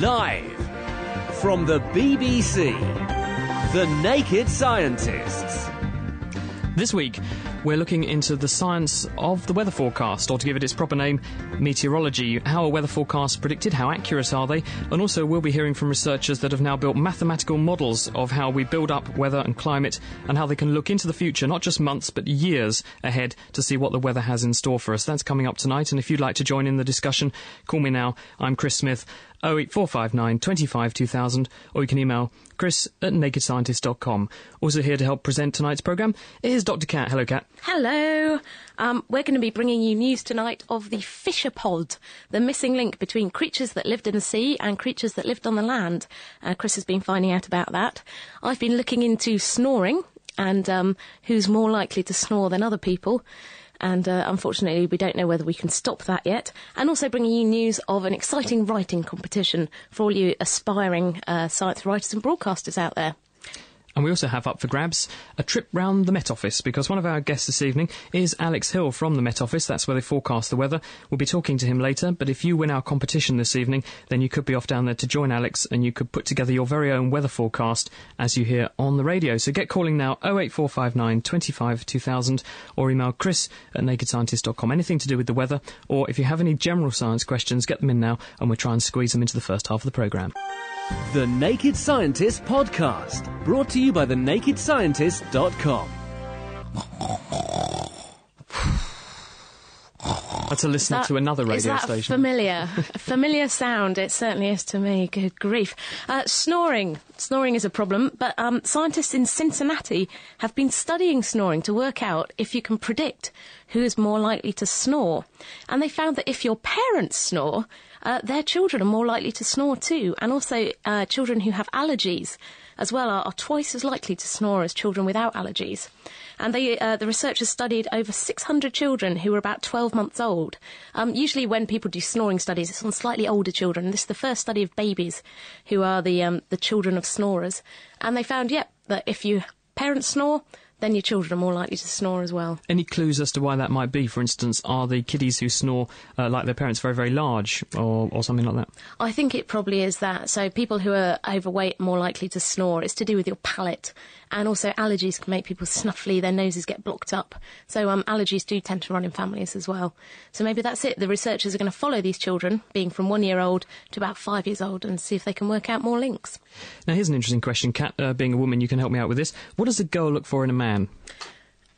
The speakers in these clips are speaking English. Live from the BBC, The Naked Scientists. This week, we're looking into the science of the weather forecast, or to give it its proper name, meteorology. How are weather forecasts predicted? How accurate are they? And also, we'll be hearing from researchers that have now built mathematical models of how we build up weather and climate and how they can look into the future, not just months, but years ahead to see what the weather has in store for us. That's coming up tonight. And if you'd like to join in the discussion, call me now. I'm Chris Smith, 08459 25 2000, or you can email chris@thenakedscientist.com. Also here to help present tonight's programme is Dr Cat. Hello, Cat. Hello. We're going to be bringing you news tonight of the fisherpod, the missing link between creatures that lived in the sea and creatures that lived on the land. Chris has been finding out about that. I've been looking into snoring and who's more likely to snore than other people. And unfortunately, we don't know whether we can stop that yet. And also bringing you news of an exciting writing competition for all you aspiring science writers and broadcasters out there. And we also have up for grabs a trip round the Met Office, because one of our guests this evening is Alex Hill from the Met Office. That's where they forecast the weather. We'll be talking to him later, but if you win our competition this evening, then you could be off down there to join Alex and you could put together your very own weather forecast as you hear on the radio. So get calling now, 08459 25 2000, or email chris@nakedscientist.com. Anything to do with the weather, or if you have any general science questions, get them in now and we'll try and squeeze them into the first half of the programme. The Naked Scientist Podcast, brought to you by thenakedscientist.com. That's a listener to another radio station. Is that familiar? A familiar sound, it certainly is to me. Good grief. Snoring. Snoring is a problem, but scientists in Cincinnati have been studying snoring to work out if you can predict who is more likely to snore. And they found that if your parents snore, their children are more likely to snore too. And also children who have allergies as well are twice as likely to snore as children without allergies. And they, the researchers studied over 600 children who were about 12 months old. Usually when people do snoring studies, it's on slightly older children. This is the first study of babies who are the children of snorers. And they found, that if your parents snore, then your children are more likely to snore as well. Any clues as to why that might be? For instance, are the kiddies who snore like their parents very, very large or something like that? I think it probably is that. So people who are overweight are more likely to snore. It's to do with your palate. And also allergies can make people snuffly, their noses get blocked up. So allergies do tend to run in families as well. So maybe that's it. The researchers are going to follow these children, being from 1 year old to about 5 years old, and see if they can work out more links. Now, here's an interesting question. Kat, being a woman, you can help me out with this. What does a girl look for in a man?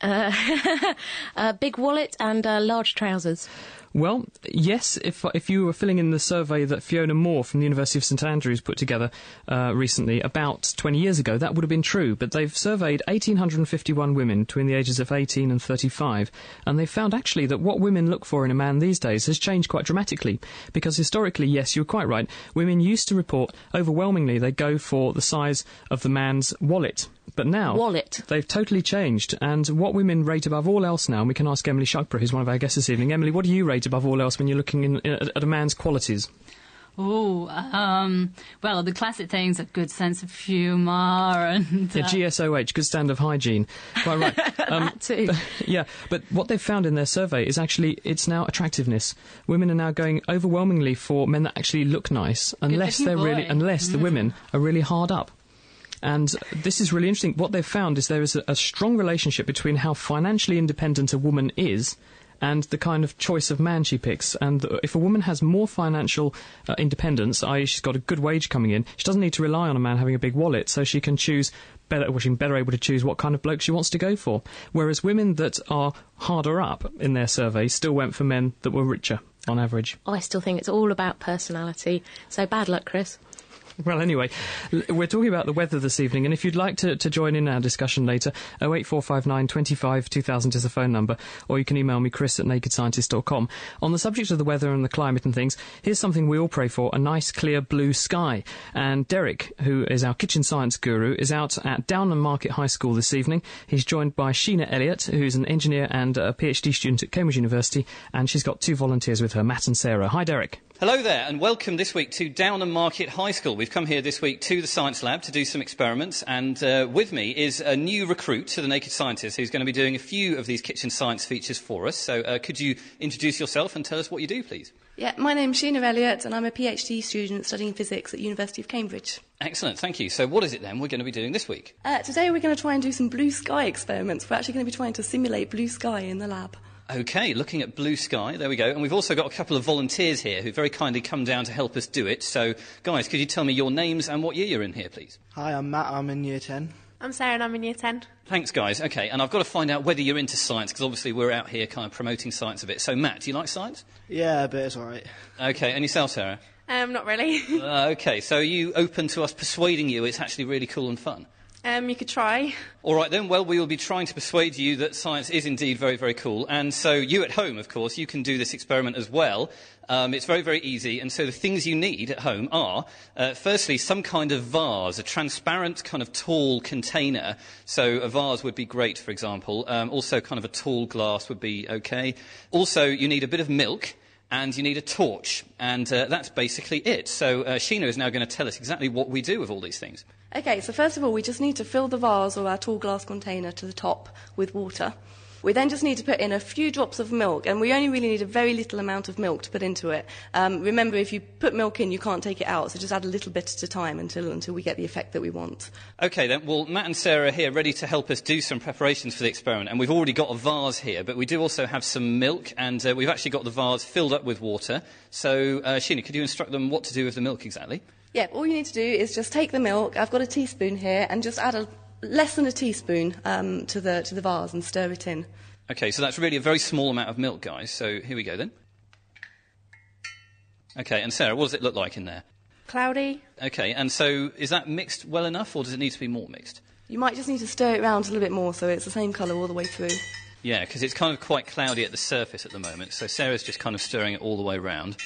A big wallet and large trousers. Well, yes, if you were filling in the survey that Fiona Moore from the University of St Andrews put together recently, about 20 years ago, that would have been true. But they've surveyed 1,851 women between the ages of 18 and 35, and they found actually that what women look for in a man these days has changed quite dramatically. Because historically, yes, you're quite right, women used to report overwhelmingly they go for the size of the man's wallet. But now, they've totally changed. And what women rate above all else now, and we can ask Emily Shuckburgh, who's one of our guests this evening. Emily, what do you rate above all else when you're looking at a man's qualities? Well, the classic things are good sense of humour and... Yeah, GSOH, good standard of hygiene. Quite right. That too. Yeah, but what they've found in their survey is actually it's now attractiveness. Women are now going overwhelmingly for men that actually look nice, unless the women are really hard up. And this is really interesting. What they've found is there is a strong relationship between how financially independent a woman is and the kind of choice of man she picks. And if a woman has more financial independence, i.e. she's got a good wage coming in, she doesn't need to rely on a man having a big wallet, so she can choose better, well, she's better able to choose what kind of bloke she wants to go for. Whereas women that are harder up in their survey still went for men that were richer, on average. I still think it's all about personality. So bad luck, Chris. Well, anyway, we're talking about the weather this evening, and if you'd like to join in our discussion later, 08459 25 2000 is the phone number, or you can email me, chris@nakedscientist.com. On the subject of the weather and the climate and things, here's something we all pray for, a nice, clear blue sky. And Derek, who is our kitchen science guru, is out at Downham Market High School this evening. He's joined by Sheena Elliott, who's an engineer and a PhD student at Cambridge University, and she's got 2 volunteers with her, Matt and Sarah. Hi, Derek. Hello there, and welcome this week to Downham Market High School. We've come here this week to the Science Lab to do some experiments, and with me is a new recruit to The Naked Scientist who's going to be doing a few of these kitchen science features for us. So could you introduce yourself and tell us what you do, please? Yeah, my name's Sheena Elliott and I'm a PhD student studying physics at University of Cambridge. Excellent, thank you. So what is it then we're going to be doing this week? Today we're going to try and do some blue sky experiments. We're actually going to be trying to simulate blue sky in the lab. OK, looking at blue sky, there we go. And we've also got a couple of volunteers here who very kindly come down to help us do it. So, guys, could you tell me your names and what year you're in here, please? Hi, I'm Matt, I'm in Year 10. I'm Sarah and I'm in Year 10. Thanks, guys. OK, and I've got to find out whether you're into science, because obviously we're out here kind of promoting science a bit. So, Matt, do you like science? Yeah, a bit, it's all right. OK, and yourself, Sarah? Not really. OK, so are you open to us persuading you it's actually really cool and fun? You could try. All right then, well, we will be trying to persuade you that science is indeed very, very cool. And so you at home, of course, you can do this experiment as well. It's very, very easy. And so the things you need at home are, firstly, some kind of vase, a transparent kind of tall container. So a vase would be great, for example. Also kind of a tall glass would be okay. Also, you need a bit of milk. And you need a torch, and that's basically it. So Sheena is now going to tell us exactly what we do with all these things. OK, so first of all, we just need to fill the vase or our tall glass container to the top with water. We then just need to put in a few drops of milk, and we only really need a very little amount of milk to put into it. Remember, if you put milk in, you can't take it out, so just add a little bit at a time until we get the effect that we want. OK, then, well, Matt and Sarah are here ready to help us do some preparations for the experiment, and we've already got a vase here, but we do also have some milk, and we've actually got the vase filled up with water. So, Sheena, could you instruct them what to do with the milk exactly? Yeah, all you need to do is just take the milk, I've got a teaspoon here, and just add less than a teaspoon to the vase and stir it in. OK, so that's really a very small amount of milk, guys. So here we go then. OK, and Sarah, what does it look like in there? Cloudy. OK, and so is that mixed well enough or does it need to be more mixed? You might just need to stir it round a little bit more so it's the same colour all the way through. Yeah, because it's kind of quite cloudy at the surface at the moment. So Sarah's just kind of stirring it all the way round.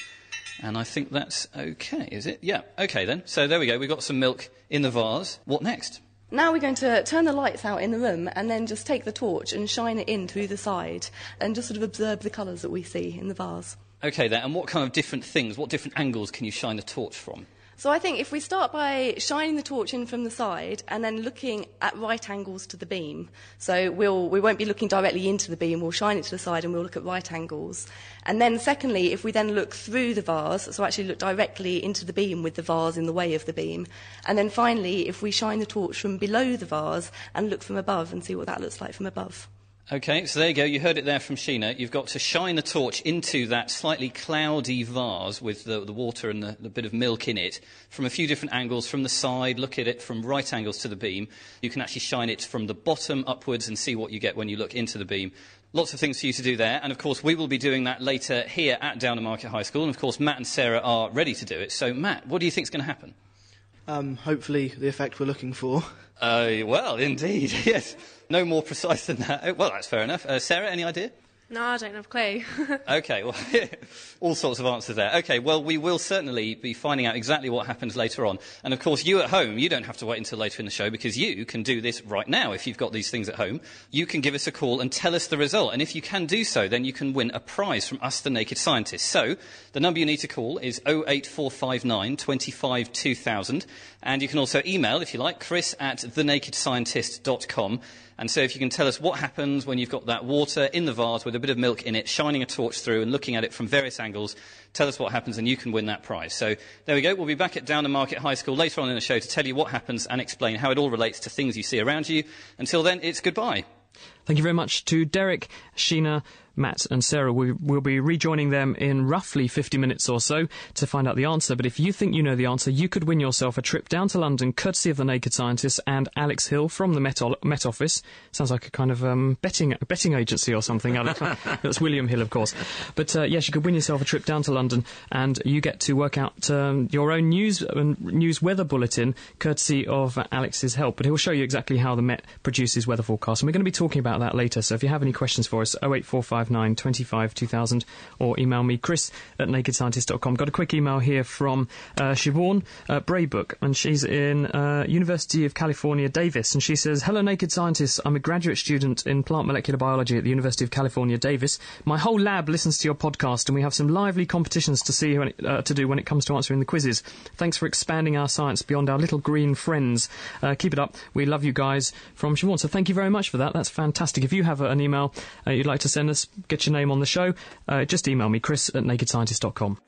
And I think that's OK, is it? Yeah, OK then. So there we go. We've got some milk in the vase. What next? Now we're going to turn the lights out in the room and then just take the torch and shine it in through the side and just sort of observe the colours that we see in the vase. OK then, and what kind of different things, what different angles can you shine the torch from? So I think if we start by shining the torch in from the side and then looking at right angles to the beam, so we won't be looking directly into the beam, we'll shine it to the side and we'll look at right angles. And then secondly, if we then look through the vase, so actually look directly into the beam with the vase in the way of the beam. And then finally, if we shine the torch from below the vase and look from above and see what that looks like from above. OK, so there you go. You heard it there from Sheena. You've got to shine the torch into that slightly cloudy vase with the water and the bit of milk in it from a few different angles, from the side, look at it from right angles to the beam. You can actually shine it from the bottom upwards and see what you get when you look into the beam. Lots of things for you to do there, and of course we will be doing that later here at Downham Market High School, and of course Matt and Sarah are ready to do it. So Matt, what do you think is going to happen? Hopefully the effect we're looking for. Well, indeed, yes. No more precise than that. Well, that's fair enough. Sarah, any idea? No, I don't have a clue. OK, well, all sorts of answers there. OK, well, we will certainly be finding out exactly what happens later on. And, of course, you at home, you don't have to wait until later in the show because you can do this right now if you've got these things at home. You can give us a call and tell us the result. And if you can do so, then you can win a prize from us, The Naked Scientist. So the number you need to call is 08459 25 2000. And you can also email, if you like, chris@thenakedscientist.com. And so if you can tell us what happens when you've got that water in the vase with a bit of milk in it, shining a torch through and looking at it from various angles, tell us what happens and you can win that prize. So there we go. We'll be back at Downham Market High School later on in the show to tell you what happens and explain how it all relates to things you see around you. Until then, it's goodbye. Thank you very much to Derek, Sheena, Matt and Sarah. We'll be rejoining them in roughly 50 minutes or so to find out the answer. But if you think you know the answer, you could win yourself a trip down to London, courtesy of The Naked Scientist and Alex Hill from the Met Office. Sounds like a kind of betting agency or something, Alex. That's William Hill, of course. But, yes, you could win yourself a trip down to London and you get to work out your own news weather bulletin, courtesy of Alex's help. But he'll show you exactly how the Met produces weather forecasts. And we're going to be talking about that later. So if you have any questions for us, 08459 25 2000, or email me chris@nakedscientist.com. Got a quick email here from Siobhan Braybook, and she's in University of California, Davis, and she says, "Hello Naked Scientists, I'm a graduate student in plant molecular biology at the University of California, Davis. My whole lab listens to your podcast and we have some lively competitions to see to do when it comes to answering the quizzes. Thanks for expanding our science beyond our little green friends. Keep it up. We love you guys." From Siobhan. So thank you very much for that. That's fantastic. If you have an email you'd like to send us, get your name on the show, just email me, chris@nakedscientist.com.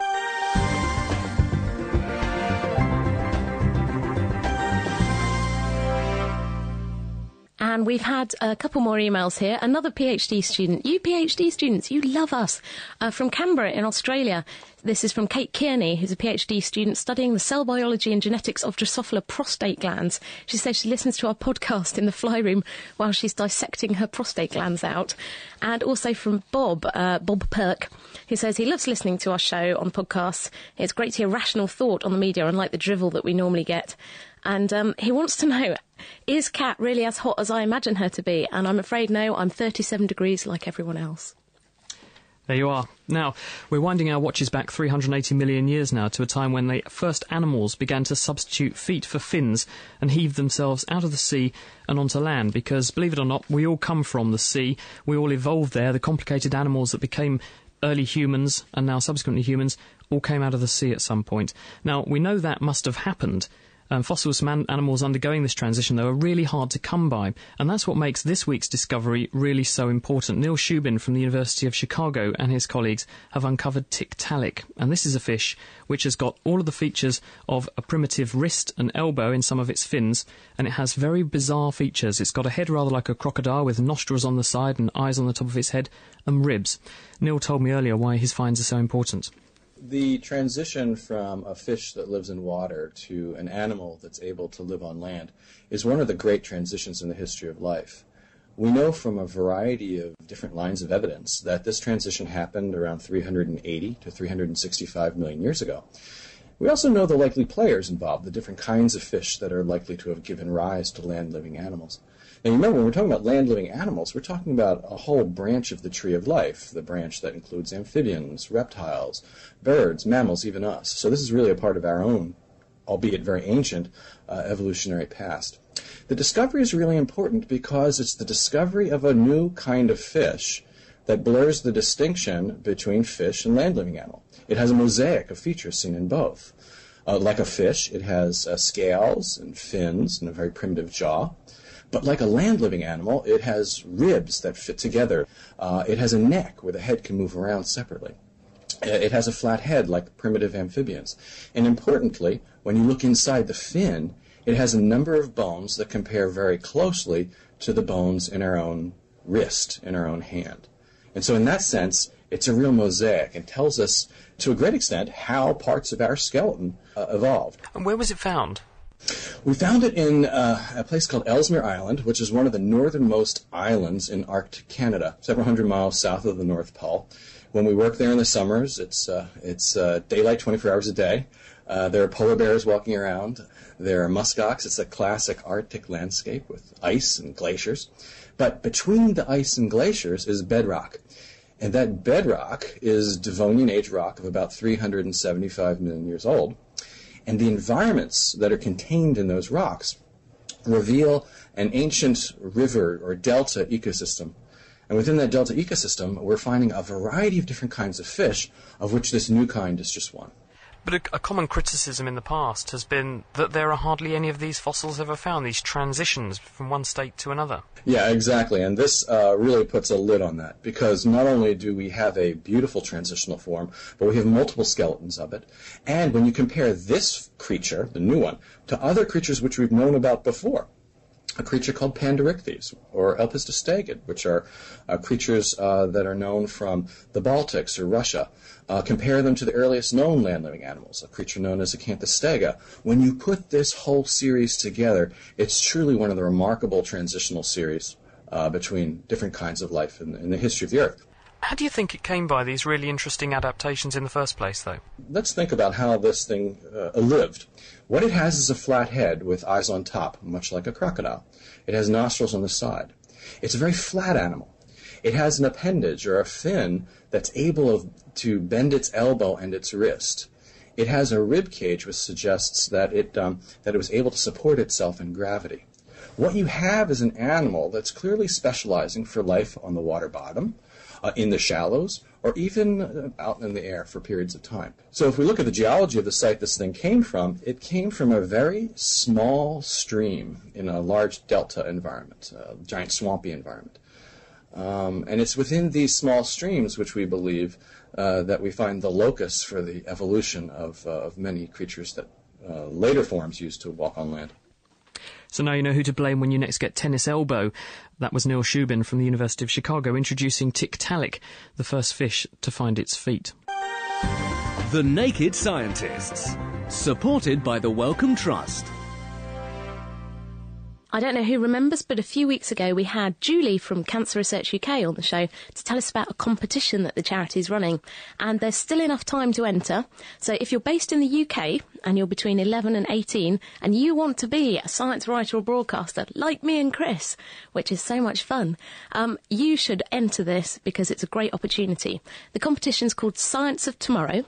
And we've had a couple more emails here. Another PhD student. You PhD students, you love us. From Canberra in Australia. This is from Kate Kearney, who's a PhD student studying the cell biology and genetics of Drosophila prostate glands. She says she listens to our podcast in the fly room while she's dissecting her prostate glands out. And also from Bob Perk, who says he loves listening to our show on podcasts. It's great to hear rational thought on the media, unlike the drivel that we normally get. And he wants to know, is Kat really as hot as I imagine her to be? And I'm afraid no, I'm 37 degrees like everyone else. There you are. Now, we're winding our watches back 380 million years now to a time when the first animals began to substitute feet for fins and heave themselves out of the sea and onto land. Because, believe it or not, we all come from the sea. We all evolved there. The complicated animals that became early humans and now subsequently humans all came out of the sea at some point. Now, we know that must have happened. Fossils from animals undergoing this transition, though, are really hard to come by, and that's what makes this week's discovery really so important. Neil Shubin from the University of Chicago and his colleagues have uncovered Tiktaalik, and this is a fish which has got all of the features of a primitive wrist and elbow in some of its fins, and it has very bizarre features. It's got a head rather like a crocodile with nostrils on the side and eyes on the top of its head and ribs. Neil told me earlier why his finds are so important. The transition from a fish that lives in water to an animal that's able to live on land is one of the great transitions in the history of life. We know from a variety of different lines of evidence that this transition happened around 380 to 365 million years ago. We also know the likely players involved, the different kinds of fish that are likely to have given rise to land-living animals. Now, remember, when we're talking about land-living animals, we're talking about a whole branch of the tree of life, the branch that includes amphibians, reptiles, birds, mammals, even us. So this is really a part of our own, albeit very ancient, evolutionary past. The discovery is really important because it's the discovery of a new kind of fish that blurs the distinction between fish and land-living animal. It has a mosaic of features seen in both. Like a fish, it has scales and fins and a very primitive jaw. But like a land-living animal, it has ribs that fit together. It has a neck where the head can move around separately. It has a flat head like primitive amphibians. And importantly, when you look inside the fin, it has a number of bones that compare very closely to the bones in our own wrist, in our own hand. And so in that sense, it's a real mosaic and tells us, to a great extent, how parts of our skeleton evolved. And where was it found? We found it in a place called Ellesmere Island, which is one of the northernmost islands in Arctic Canada, several hundred miles south of the North Pole. When we work there in the summers, it's daylight 24 hours a day. There are polar bears walking around. There are muskox. It's a classic Arctic landscape with ice and glaciers. But between the ice and glaciers is bedrock. And that bedrock is Devonian age rock of about 375 million years old. And the environments that are contained in those rocks reveal an ancient river or delta ecosystem. And within that delta ecosystem, we're finding a variety of different kinds of fish, of which this new kind is just one. But a common criticism in the past has been that there are hardly any of these fossils ever found, these transitions from one state to another. Yeah, exactly. And this really puts a lid on that, because not only do we have a beautiful transitional form, but we have multiple skeletons of it. And when you compare this creature, the new one, to other creatures which we've known about before, a creature called Panderichthys or Elpistostegid, which are creatures that are known from the Baltics or Russia. Compare them to the earliest known land-living animals, a creature known as Acanthostega. When you put this whole series together, it's truly one of the remarkable transitional series between different kinds of life in the history of the Earth. How do you think it came by these really interesting adaptations in the first place, though? Let's think about how this thing lived. What it has is a flat head with eyes on top, much like a crocodile. It has nostrils on the side. It's a very flat animal. It has an appendage or a fin that's able to bend its elbow and its wrist. It has a rib cage which suggests that it was able to support itself in gravity. What you have is an animal that's clearly specializing for life on the water bottom, in the shallows, or even out in the air for periods of time. So if we look at the geology of the site this thing came from, it came from a very small stream in a large delta environment, a giant swampy environment. And it's within these small streams, which we believe, that we find the locus for the evolution of many creatures that later forms used to walk on land. So now you know who to blame when you next get tennis elbow. That was Neil Shubin from the University of Chicago introducing Tiktaalik, the first fish to find its feet. The Naked Scientists, supported by the Wellcome Trust. I don't know who remembers, but a few weeks ago we had Julie from Cancer Research UK on the show to tell us about a competition that the charity's running, and there's still enough time to enter. So if you're based in the UK and you're between 11 and 18 and you want to be a science writer or broadcaster like me and Chris, which is so much fun, you should enter this because it's a great opportunity. The competition's called Science of Tomorrow,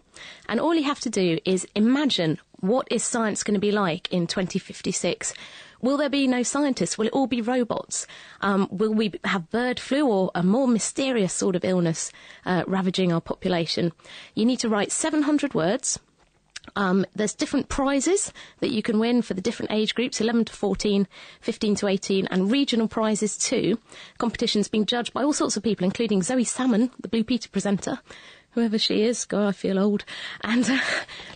and all you have to do is imagine what is science going to be like in 2056. Will there be no scientists? Will it all be robots? Will we have bird flu or a more mysterious sort of illness ravaging our population? You need to write 700 words. There's different prizes that you can win for the different age groups, 11 to 14, 15 to 18, and regional prizes too. Competition's being judged by all sorts of people, including Zoe Salmon, the Blue Peter presenter, whoever she is. God, I feel old. And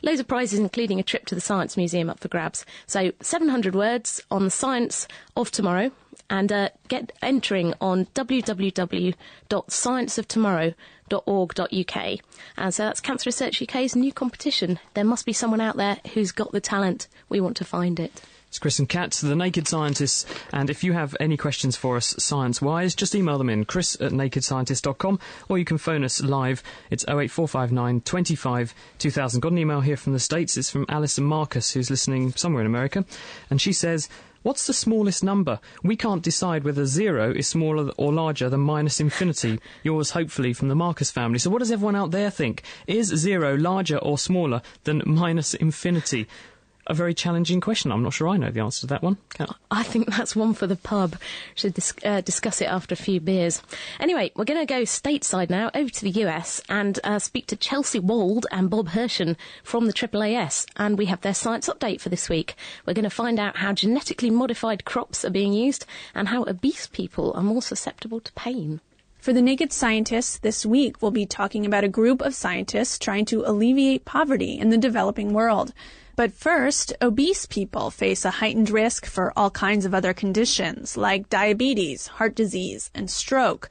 loads of prizes, including a trip to the Science Museum up for grabs. So 700 words on the Science of Tomorrow, and get entering on www.scienceoftomorrow.org.uk. And so that's Cancer Research UK's new competition. There must be someone out there who's got the talent. We want to find it. It's Chris and Kat, the Naked Scientists, and if you have any questions for us science-wise, just email them in, chris@thenakedscientist.com, or you can phone us live. It's 08459 25 2000. Got an email here from the States. It's from Alison Marcus, who's listening somewhere in America, and she says, "What's the smallest number? We can't decide whether zero is smaller or larger than minus infinity." Yours, hopefully, from the Marcus family. So what does everyone out there think? Is zero larger or smaller than minus infinity? A very challenging question. I'm not sure I know the answer to that one. I think that's one for the pub. Should discuss it after a few beers. Anyway, we're going to go stateside now, over to the US, and speak to Chelsea Wald and Bob Perk from the AAAS, and we have their science update for this week. We're going to find out how genetically modified crops are being used and how obese people are more susceptible to pain. For the Naked Scientists, this week we'll be talking about a group of scientists trying to alleviate poverty in the developing world. But first, obese people face a heightened risk for all kinds of other conditions like diabetes, heart disease, and stroke.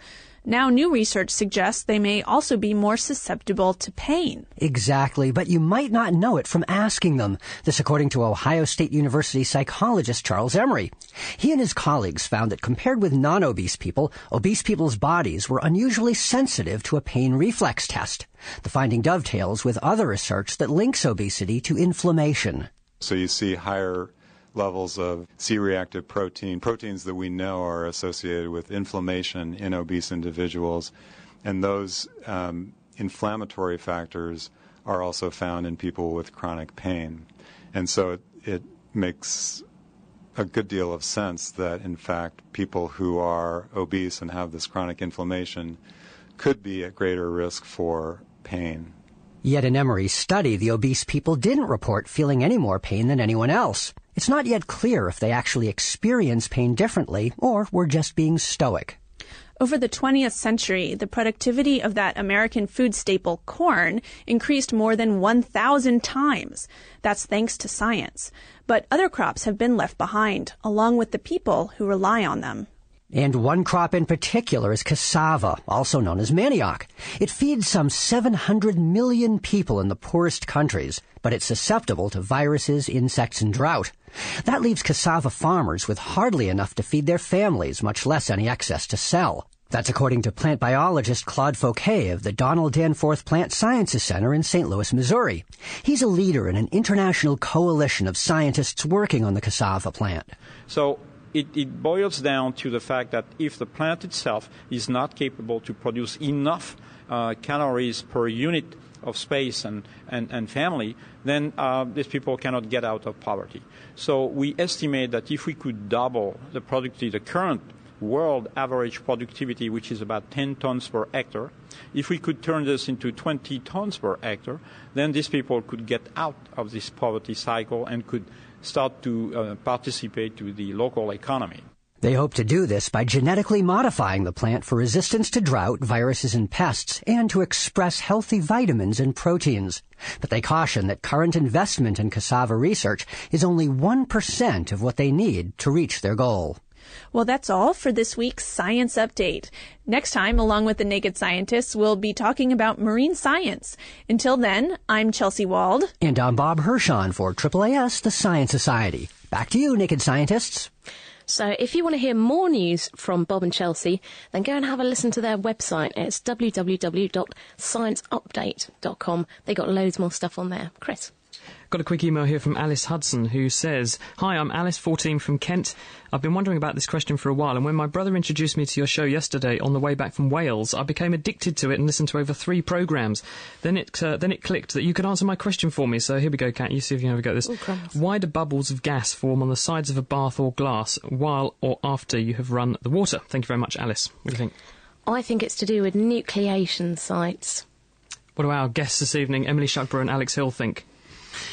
Now, new research suggests they may also be more susceptible to pain. Exactly, but you might not know it from asking them. This according to Ohio State University psychologist Charles Emery. He and his colleagues found that compared with non-obese people, obese people's bodies were unusually sensitive to a pain reflex test. The finding dovetails with other research that links obesity to inflammation. So you see higher levels of C-reactive proteins that we know are associated with inflammation in obese individuals, and those inflammatory factors are also found in people with chronic pain. And so it makes a good deal of sense that, in fact, people who are obese and have this chronic inflammation could be at greater risk for pain. Yet in Emery's study, the obese people didn't report feeling any more pain than anyone else. It's not yet clear if they actually experience pain differently or were just being stoic. Over the 20th century, the productivity of that American food staple corn increased more than 1,000 times. That's thanks to science. But other crops have been left behind, along with the people who rely on them. And one crop in particular is cassava, also known as manioc. It feeds some 700 million people in the poorest countries, but it's susceptible to viruses, insects, and drought. That leaves cassava farmers with hardly enough to feed their families, much less any excess to sell. That's according to plant biologist Claude Fouquet of the Donald Danforth Plant Sciences Center in St. Louis, Missouri. He's a leader in an international coalition of scientists working on the cassava plant. So It boils down to the fact that if the plant itself is not capable to produce enough calories per unit of space and family, then these people cannot get out of poverty. So we estimate that if we could double the productivity, the current world average productivity, which is about 10 tons per hectare, if we could turn this into 20 tons per hectare, then these people could get out of this poverty cycle and could start to participate to the local economy. They hope to do this by genetically modifying the plant for resistance to drought, viruses, and pests, and to express healthy vitamins and proteins. But they caution that current investment in cassava research is only 1% of what they need to reach their goal. Well, that's all for this week's Science Update. Next time, along with the Naked Scientists, we'll be talking about marine science. Until then, I'm Chelsea Wald. And I'm Bob Hirshon for AAAS, the Science Society. Back to you, Naked Scientists. So if you want to hear more news from Bob and Chelsea, then go and have a listen to their website. It's www.scienceupdate.com. They got loads more stuff on there. Chris? Got a quick email here from Alice Hudson, who says, "Hi, I'm Alice, 14, from Kent. I've been wondering about this question for a while, and when my brother introduced me to your show yesterday on the way back from Wales, I became addicted to it and listened to over 3 programmes. Then it clicked that you could answer my question for me. So here we go, Kat, you see if you have a go at this. Ooh, why do bubbles of gas form on the sides of a bath or glass while or after you have run the water? Thank you very much, Alice. What do you think? I think it's to do with nucleation sites. What do our guests this evening, Emily Shuckburgh and Alex Hill, think?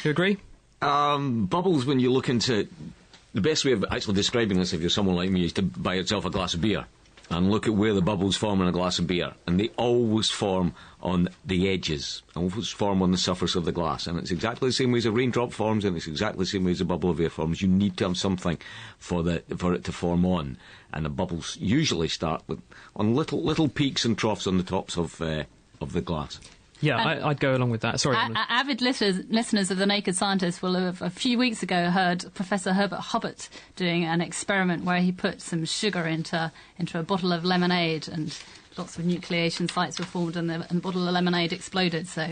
You agree? Bubbles, when you look into... The best way of actually describing this, if you're someone like me, is to buy yourself a glass of beer and look at where the bubbles form in a glass of beer. And they always form on the edges, always form on the surface of the glass. And it's exactly the same way as a raindrop forms, and it's exactly the same way as a bubble of air forms. You need to have something for it to form on. And the bubbles usually start on little peaks and troughs on the tops of the glass. Yeah, I'd go along with that. Sorry. Avid listeners of The Naked Scientist will have a few weeks ago heard Professor Herbert Hubbert doing an experiment where he put some sugar into a bottle of lemonade, and lots of nucleation sites were formed and the bottle of lemonade exploded. So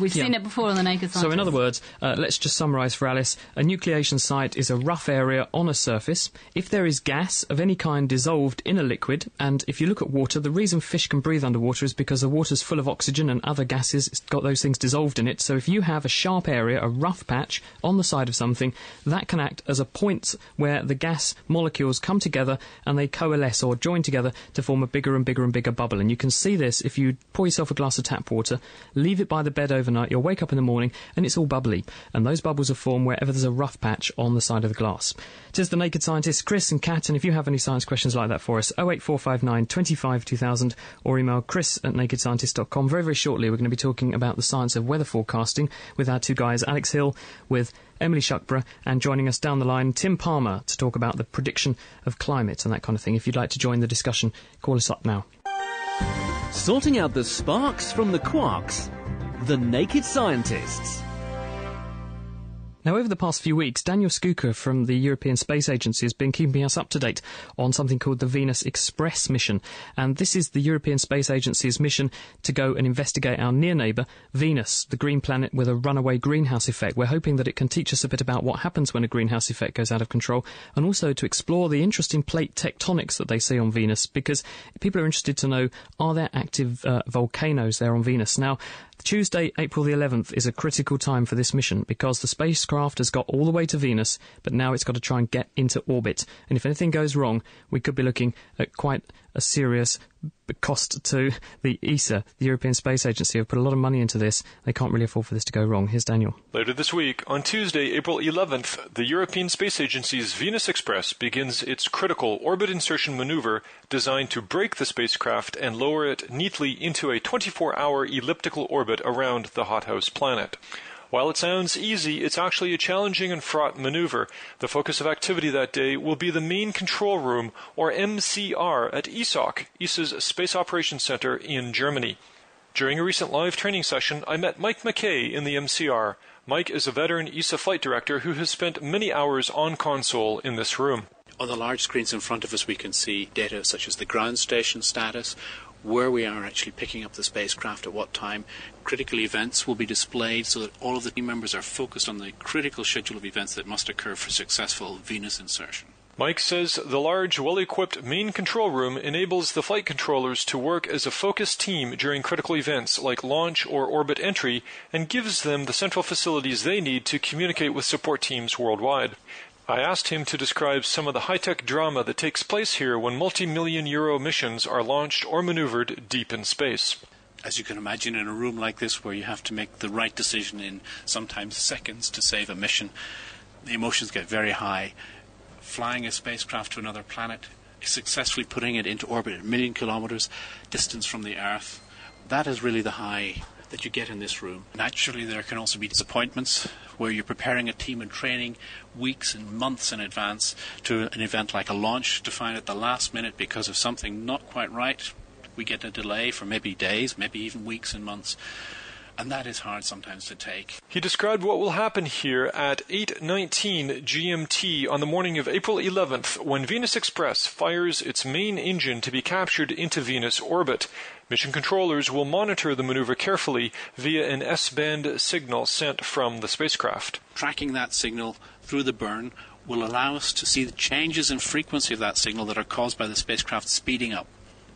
we've seen it before on The Naked Scientist. So in other words, let's just summarise for Alice. A nucleation site is a rough area on a surface. If there is gas of any kind dissolved in a liquid, and if you look at water, the reason fish can breathe underwater is because the water's full of oxygen and other gases. It's got those things dissolved in it. So if you have a sharp area, a rough patch on the side of something, that can act as a point where the gas molecules come together and they coalesce or join together to form a bigger and bigger and bigger bubble. And you can see this if you pour yourself a glass of tap water, leave it by the bed overnight, you'll wake up in the morning and it's all bubbly. And those bubbles are formed wherever there's a rough patch on the side of the glass. It is The Naked Scientist, Chris and Kat, and if you have any science questions like that for us, 08459 25 2000 or email chris@nakedscientist.com. Very, very shortly we're going to be talking about the science of weather forecasting with our two guys, Alex Hill with Emily Shuckburgh, and joining us down the line, Tim Palmer, to talk about the prediction of climate and that kind of thing. If you'd like to join the discussion, call us up now. Sorting out the sparks from the quarks, The Naked Scientists. Now, over the past few weeks, Daniel Schuker from the European Space Agency has been keeping us up to date on something called the Venus Express mission. And this is the European Space Agency's mission to go and investigate our near neighbour, Venus, the green planet with a runaway greenhouse effect. We're hoping that it can teach us a bit about what happens when a greenhouse effect goes out of control, and also to explore the interesting plate tectonics that they see on Venus, because people are interested to know, are there active volcanoes there on Venus? Now, Tuesday, April the 11th, is a critical time for this mission because the spacecraft has got all the way to Venus, but now it's got to try and get into orbit. And if anything goes wrong, we could be looking at quite a serious cost to the ESA, the European Space Agency, have put a lot of money into this. They can't really afford for this to go wrong. Here's Daniel. Later this week, on Tuesday, April 11th, the European Space Agency's Venus Express begins its critical orbit insertion maneuver designed to break the spacecraft and lower it neatly into a 24-hour elliptical orbit around the hothouse planet. While it sounds easy, it's actually a challenging and fraught maneuver. The focus of activity that day will be the Main Control Room, or MCR, at ESOC, ESA's Space Operations Center in Germany. During a recent live training session, I met Mike McKay in the MCR. Mike is a veteran ESA flight director who has spent many hours on console in this room. On the large screens in front of us, we can see data such as the ground station status, where we are actually picking up the spacecraft at what time. Critical events will be displayed so that all of the team members are focused on the critical schedule of events that must occur for successful Venus insertion. Mike says the large, well-equipped main control room enables the flight controllers to work as a focused team during critical events like launch or orbit entry, and gives them the central facilities they need to communicate with support teams worldwide. I asked him to describe some of the high-tech drama that takes place here when multi-million-euro missions are launched or maneuvered deep in space. As you can imagine, in a room like this where you have to make the right decision in sometimes seconds to save a mission, the emotions get very high. flying a spacecraft to another planet, successfully putting it into orbit at a million kilometres distance from the Earth. That is really the high that you get in this room. Naturally, there can also be disappointments where you're preparing a team and training weeks and months in advance to an event like a launch, to find at the last minute, because of something not quite right, we get a delay for maybe days, maybe even weeks and months. And that is hard sometimes to take. He described what will happen here at 8:19 GMT on the morning of April 11th when Venus Express fires its main engine to be captured into Venus orbit. Mission controllers will monitor the maneuver carefully via an S-band signal sent from the spacecraft. Tracking that signal through the burn will allow us to see the changes in frequency of that signal that are caused by the spacecraft speeding up.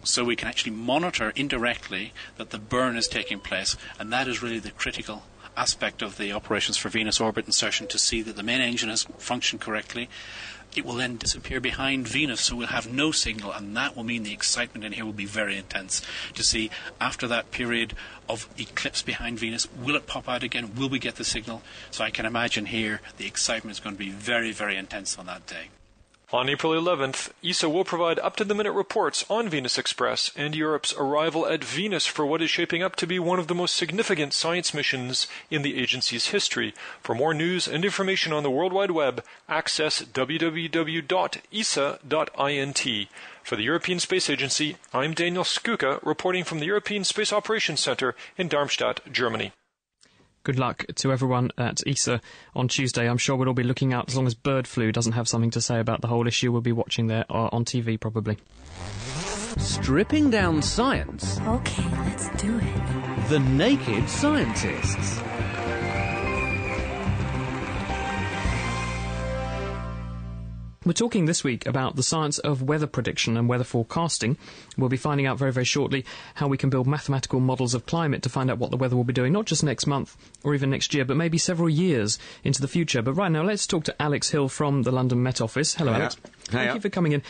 So we can actually monitor indirectly that the burn is taking place, and that is really the critical aspect of the operations for Venus orbit insertion, to see that the main engine has functioned correctly. It will then disappear behind Venus, so we'll have no signal, and that will mean the excitement in here will be very intense to see, after that period of eclipse behind Venus, will it pop out again? Will we get the signal? So I can imagine here the excitement is going to be very, very intense on that day. On April 11th, ESA will provide up-to-the-minute reports on Venus Express and Europe's arrival at Venus for what is shaping up to be one of the most significant science missions in the agency's history. For more news and information on the World Wide Web, access www.esa.int. For the European Space Agency, I'm Daniel Skuka, reporting from the European Space Operations Center in Darmstadt, Germany. Good luck to everyone at ESA on Tuesday. I'm sure we'll all be looking out. As long as bird flu doesn't have something to say about the whole issue, we'll be watching there on TV probably. Stripping down science. Okay, let's do it. The Naked Scientists. We're talking this week about the science of weather prediction and weather forecasting. We'll be finding out very, very shortly how we can build mathematical models of climate to find out what the weather will be doing, not just next month or even next year, but maybe several years into the future. But right now, let's talk to Alex Hill from the London Met Office. Hello, Alex. Thank you for coming in.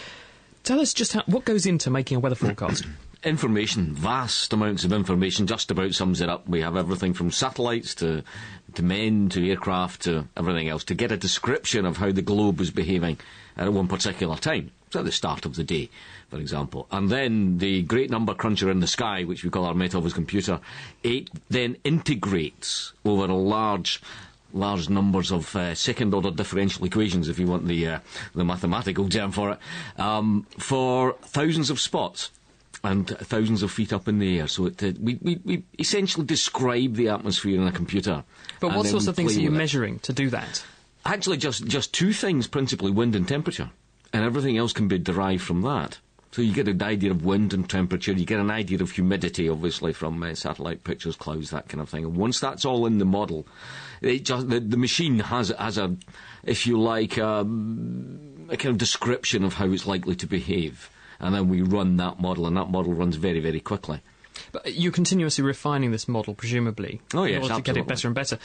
Tell us just what goes into making a weather forecast. Information, vast amounts of information, just about sums it up. We have everything from satellites to men to aircraft to everything else to get a description of how the globe was behaving at one particular time. So at the start of the day, for example. And then the great number cruncher in the sky, which we call our Met Office computer, it then integrates over a large numbers of second-order differential equations, if you want the mathematical term for it, for thousands of spots and thousands of feet up in the air. So we essentially describe the atmosphere in a computer. But what sorts of things are you measuring to do that? Actually, just two things, principally wind and temperature. And everything else can be derived from that. So you get an idea of wind and temperature, you get an idea of humidity, obviously, from satellite pictures, clouds, that kind of thing. And once that's all in the model, the machine has a, if you like, a kind of description of how it's likely to behave. And then we run that model, and that model runs very, very quickly. But you're continuously refining this model, presumably, in order to get it better and better.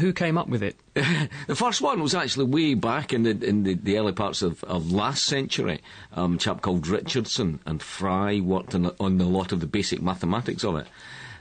Who came up with it? The first one was actually way back in the early parts of last century. A chap called Richardson and Fry worked on a lot of the basic mathematics of it.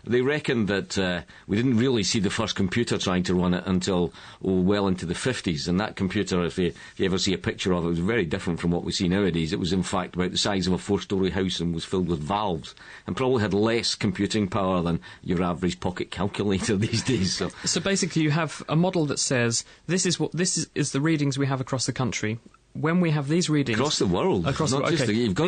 They reckoned that we didn't really see the first computer trying to run it until well into the 50s. And that computer, if you ever see a picture of it, was very different from what we see nowadays. It was, in fact, about the size of a four-storey house and was filled with valves and probably had less computing power than your average pocket calculator these days. So basically you have a model that says, this is the readings we have across the country. When we have these readings across the world, you've got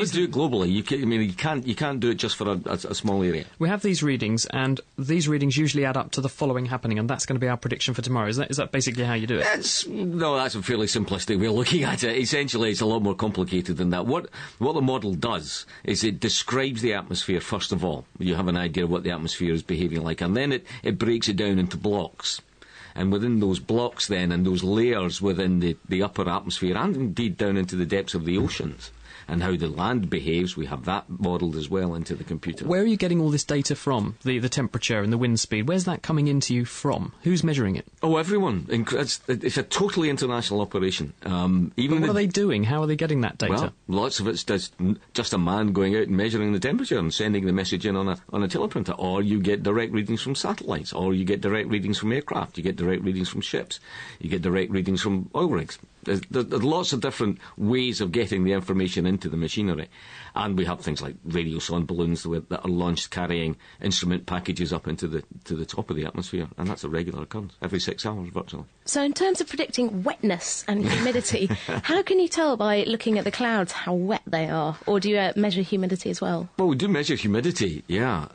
to do it globally. You can't do it just for a small area. We have these readings, and these readings usually add up to the following happening, and that's going to be our prediction for tomorrow. Is that basically how you do it? That's a fairly simplistic way of looking at it. Essentially, it's a lot more complicated than that. What the model does is it describes the atmosphere first of all. You have an idea of what the atmosphere is behaving like, and then it breaks it down into blocks. And within those blocks then, and those layers within the upper atmosphere, and indeed down into the depths of the oceans, and how the land behaves. We have that modelled as well into the computer. Where are you getting all this data from, the temperature and the wind speed? Where's that coming into you from? Who's measuring it? Oh, everyone. It's a totally international operation. What are they doing? How are they getting that data? Well, lots of it's just a man going out and measuring the temperature and sending the message in on a teleprinter. Or you get direct readings from satellites, or you get direct readings from aircraft, you get direct readings from ships, you get direct readings from oil rigs. There's lots of different ways of getting the information into the machinery. And we have things like radio sond balloons that are launched carrying instrument packages up into to the top of the atmosphere. And that's a regular occurrence, every 6 hours virtually. So in terms of predicting wetness and humidity, how can you tell by looking at the clouds how wet they are? Or do you measure humidity as well? Well, we do measure humidity, yeah.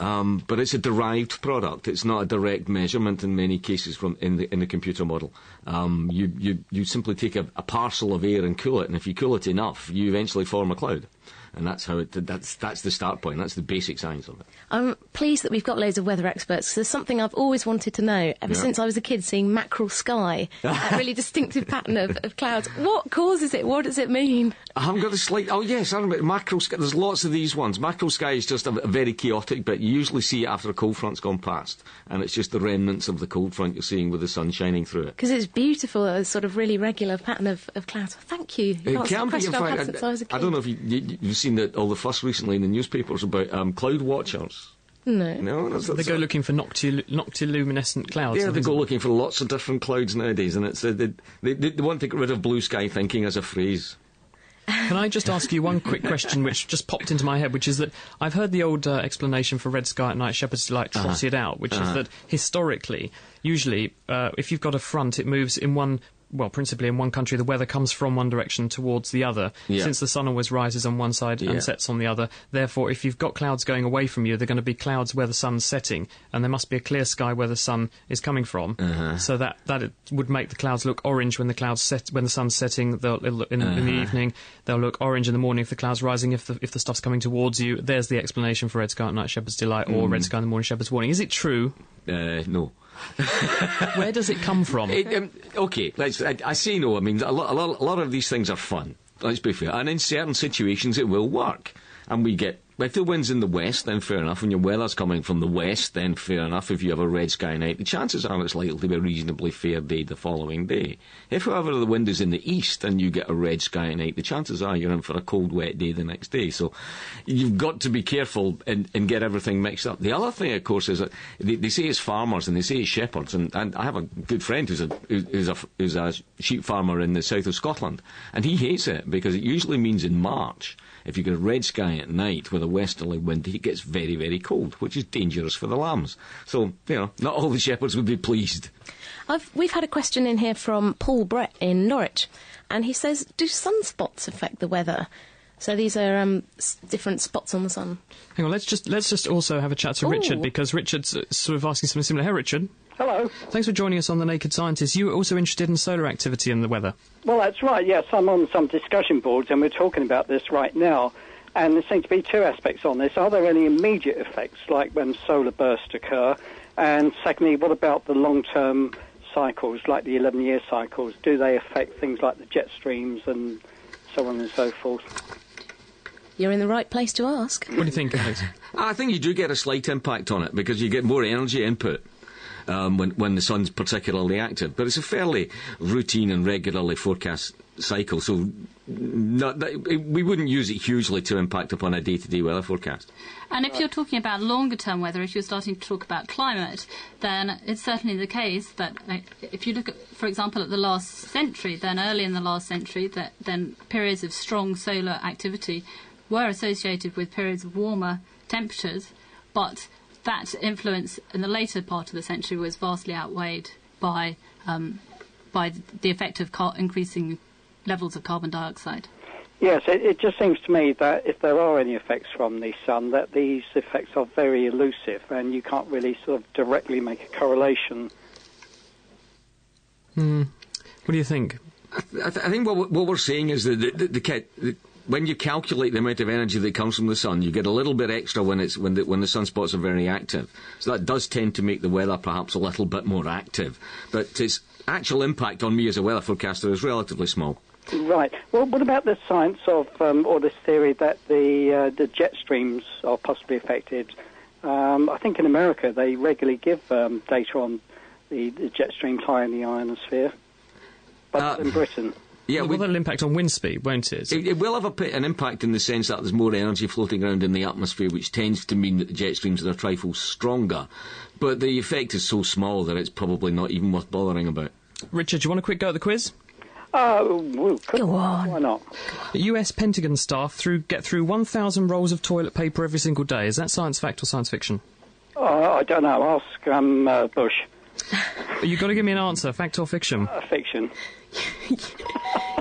But it's a derived product. It's not a direct measurement in many cases from in the computer model. You simply take a parcel of air and cool it, and if you cool it enough, you eventually form a cloud. And that's how that's the start point. That's the basic science of it. I'm pleased that we've got loads of weather experts, because there's something I've always wanted to know ever since I was a kid, seeing mackerel sky, that really distinctive pattern of clouds. What causes it? What does it mean? I haven't got a slight... Oh, yes, I remember mackerel sky. There's lots of these ones. Mackerel sky is just a very chaotic bit. You usually see it after a cold front's gone past, and it's just the remnants of the cold front you're seeing with the sun shining through it. Because it's beautiful, a sort of really regular pattern of clouds. Thank you. It can be, in fact, since I was a kid. I don't know if you've seen all the fuss recently in the newspapers about cloud watchers. No, they go looking for noctiluminescent clouds. Yeah, they go looking for lots of different clouds nowadays, and it's they want to get rid of blue sky thinking as a phrase. Can I just ask you one quick question which just popped into my head, which is that I've heard the old explanation for red sky at night, shepherd's delight, trotted it out, which is that historically, usually, if you've got a front, it moves in one... Well, principally in one country, the weather comes from one direction towards the other. Yeah. Since the sun always rises on one side and sets on the other, therefore, if you've got clouds going away from you, they're going to be clouds where the sun's setting, and there must be a clear sky where the sun is coming from. So that it would make the clouds look orange when the clouds set, when the sun's setting. It'll look in the evening, they'll look orange in the morning if the clouds rising. If the stuff's coming towards you, there's the explanation for red sky at night, shepherd's delight, or red sky in the morning, shepherd's warning. Is it true? No. Where does it come from? I say no. I mean, a lot of these things are fun, let's be fair, and in certain situations it will work. And we get, if the wind's in the west, then fair enough, and your weather's coming from the west, then fair enough. If you have a red sky night, the chances are it's likely to be a reasonably fair day the following day. If, however, the wind is in the east and you get a red sky night, the chances are you're in for a cold, wet day the next day. So you've got to be careful and get everything mixed up. The other thing, of course, is that they say it's farmers and they say it's shepherds, and I have a good friend who's a sheep farmer in the south of Scotland, and he hates it because it usually means in March, if you get a red sky at night with a westerly wind, it gets very, very cold, which is dangerous for the lambs. So, you know, not all the shepherds would be pleased. We've had a question in here from Paul Brett in Norwich, and he says, do sunspots affect the weather? So these are different spots on the sun. Hang on, let's just also have a chat to Richard, because Richard's sort of asking something similar. Hey, Richard. Hello. Thanks for joining us on The Naked Scientist. You were also interested in solar activity and the weather. Well, that's right, yes. I'm on some discussion boards, and we're talking about this right now. And there seem to be two aspects on this. Are there any immediate effects, like when solar bursts occur? And secondly, what about the long-term cycles, like the 11-year cycles? Do they affect things like the jet streams and so on and so forth? You're in the right place to ask. What do you think, Alex? I think you do get a slight impact on it, because you get more energy input when the sun's particularly active. But it's a fairly routine and regularly forecast cycle, so we wouldn't use it hugely to impact upon a day-to-day weather forecast. And if you're talking about longer-term weather, if you're starting to talk about climate, then it's certainly the case that if you look at, for example, at the last century, then early in the last century, then periods of strong solar activity were associated with periods of warmer temperatures, but that influence in the later part of the century was vastly outweighed by the effect of increasing levels of carbon dioxide. Yes, it just seems to me that if there are any effects from the sun, that these effects are very elusive, and you can't really sort of directly make a correlation. What do you think? I think what we're seeing is that when you calculate the amount of energy that comes from the sun, you get a little bit extra when the sunspots are very active. So that does tend to make the weather perhaps a little bit more active. But its actual impact on me as a weather forecaster is relatively small. Right. Well, what about the science of, or this theory that the jet streams are possibly affected? I think in America they regularly give data on the jet streams high in the ionosphere, but in Britain... Yeah, it will have an impact on wind speed, won't it? It will have an impact in the sense that there's more energy floating around in the atmosphere, which tends to mean that the jet streams are a trifle stronger. But the effect is so small that it's probably not even worth bothering about. Richard, do you want a quick go at the quiz? Go on. Why not? US Pentagon staff get through 1,000 rolls of toilet paper every single day. Is that science fact or science fiction? I don't know. Ask Bush. You've got to give me an answer, fact or fiction? Fiction.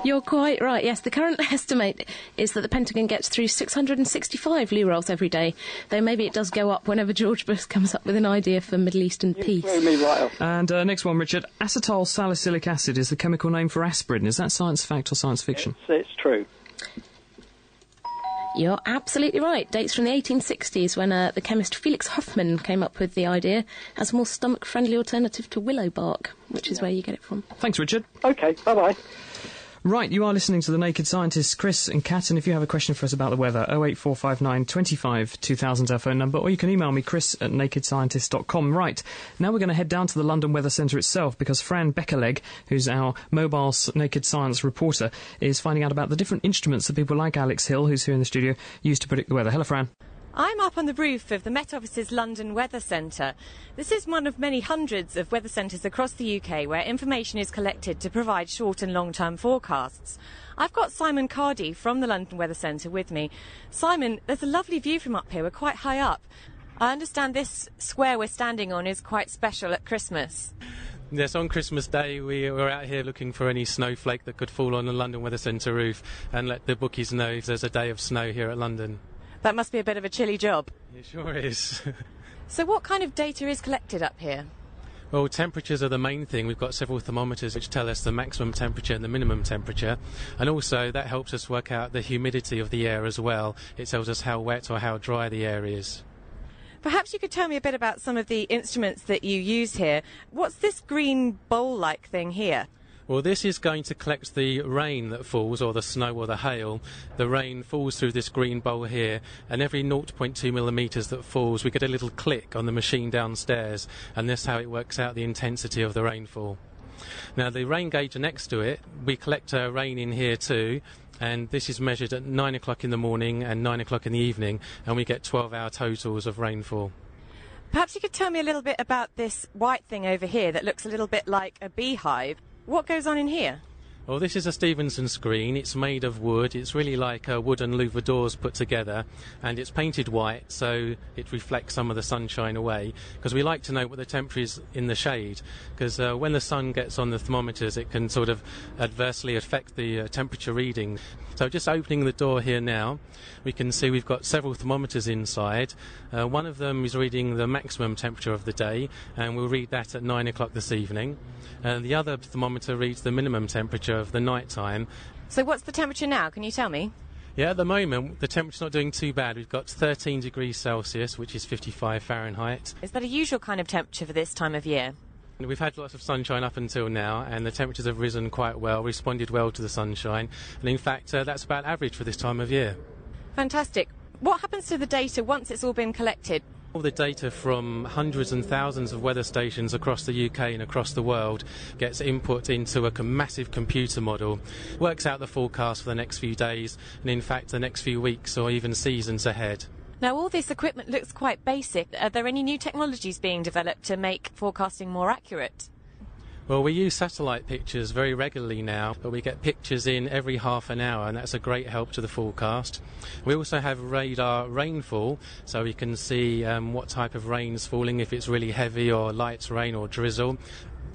You're quite right, yes. The current estimate is that the Pentagon gets through 665 loo rolls every day, though maybe it does go up whenever George Bush comes up with an idea for Middle Eastern peace. And next one, Richard. Acetyl salicylic acid is the chemical name for aspirin. Is that science fact or science fiction? It's true. You're absolutely right. Dates from the 1860s when the chemist Felix Huffman came up with the idea as a more stomach-friendly alternative to willow bark, which is where you get it from. Thanks, Richard. OK, bye-bye. Right, you are listening to The Naked Scientists, Chris and Kat, and if you have a question for us about the weather, 08459 25 2000 is our phone number, or you can email me, chris@nakedscientist.com. Right, now we're going to head down to the London Weather Centre itself, because Fran Beckerleg, who's our mobile Naked Science reporter, is finding out about the different instruments that people like Alex Hill, who's here in the studio, use to predict the weather. Hello, Fran. I'm up on the roof of the Met Office's London Weather Centre. This is one of many hundreds of weather centres across the UK where information is collected to provide short and long-term forecasts. I've got Simon Cardy from the London Weather Centre with me. Simon, there's a lovely view from up here. We're quite high up. I understand this square we're standing on is quite special at Christmas. Yes, on Christmas Day we were out here looking for any snowflake that could fall on the London Weather Centre roof and let the bookies know if there's a day of snow here at London. That must be a bit of a chilly job. It sure is. So what kind of data is collected up here? Well, temperatures are the main thing. We've got several thermometers which tell us the maximum temperature and the minimum temperature. And also that helps us work out the humidity of the air as well. It tells us how wet or how dry the air is. Perhaps you could tell me a bit about some of the instruments that you use here. What's this green bowl-like thing here? Well, this is going to collect the rain that falls, or the snow or the hail. The rain falls through this green bowl here, and every 0.2 millimetres that falls, we get a little click on the machine downstairs, and that's how it works out the intensity of the rainfall. Now, the rain gauge next to it, we collect our rain in here too, and this is measured at 9 o'clock in the morning and 9 o'clock in the evening, and we get 12-hour totals of rainfall. Perhaps you could tell me a little bit about this white thing over here that looks a little bit like a beehive. What goes on in here? Well, this is a Stevenson screen. It's made of wood. It's really like wood and louver doors put together, and it's painted white so it reflects some of the sunshine away, because we like to know what the temperature is in the shade, because when the sun gets on the thermometers it can sort of adversely affect the temperature reading. So just opening the door here now, we can see we've got several thermometers inside. One of them is reading the maximum temperature of the day, and we'll read that at 9 o'clock this evening. And the other thermometer reads the minimum temperature of the night time. So what's the temperature now? Can you tell me? Yeah, at the moment, the temperature's not doing too bad. We've got 13 degrees Celsius, which is 55 Fahrenheit. Is that a usual kind of temperature for this time of year? We've had lots of sunshine up until now, and the temperatures have risen quite well, responded well to the sunshine. And in fact, that's about average for this time of year. Fantastic. What happens to the data once it's all been collected? All the data from hundreds and thousands of weather stations across the UK and across the world gets input into a massive computer model, works out the forecast for the next few days and in fact the next few weeks or even seasons ahead. Now all this equipment looks quite basic. Are there any new technologies being developed to make forecasting more accurate? Well, we use satellite pictures very regularly now, but we get pictures in every half an hour, and that's a great help to the forecast. We also have radar rainfall, so we can see what type of rain's falling, if it's really heavy or light rain or drizzle.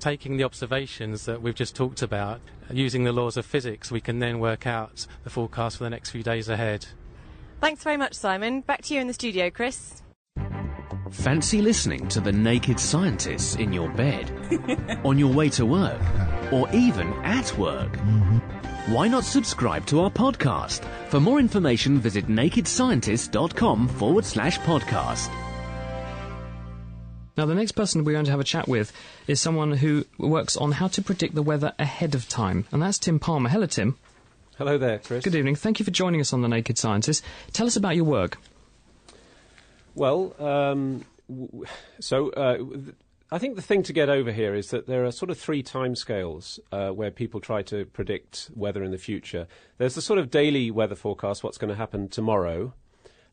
Taking the observations that we've just talked about, using the laws of physics, we can then work out the forecast for the next few days ahead. Thanks very much, Simon. Back to you in the studio, Chris. Fancy listening to The Naked Scientists in your bed, on your way to work, or even at work? Why not subscribe to our podcast? For more information, visit nakedscientist.com/podcast. Now, the next person we're going to have a chat with is someone who works on how to predict the weather ahead of time, and that's Tim Palmer. Hello, Tim. Hello there, Chris. Good evening. Thank you for joining us on The Naked Scientist. Tell us about your work. Well, I think the thing to get over here is that there are sort of three timescales where people try to predict weather in the future. There's the sort of daily weather forecast, what's going to happen tomorrow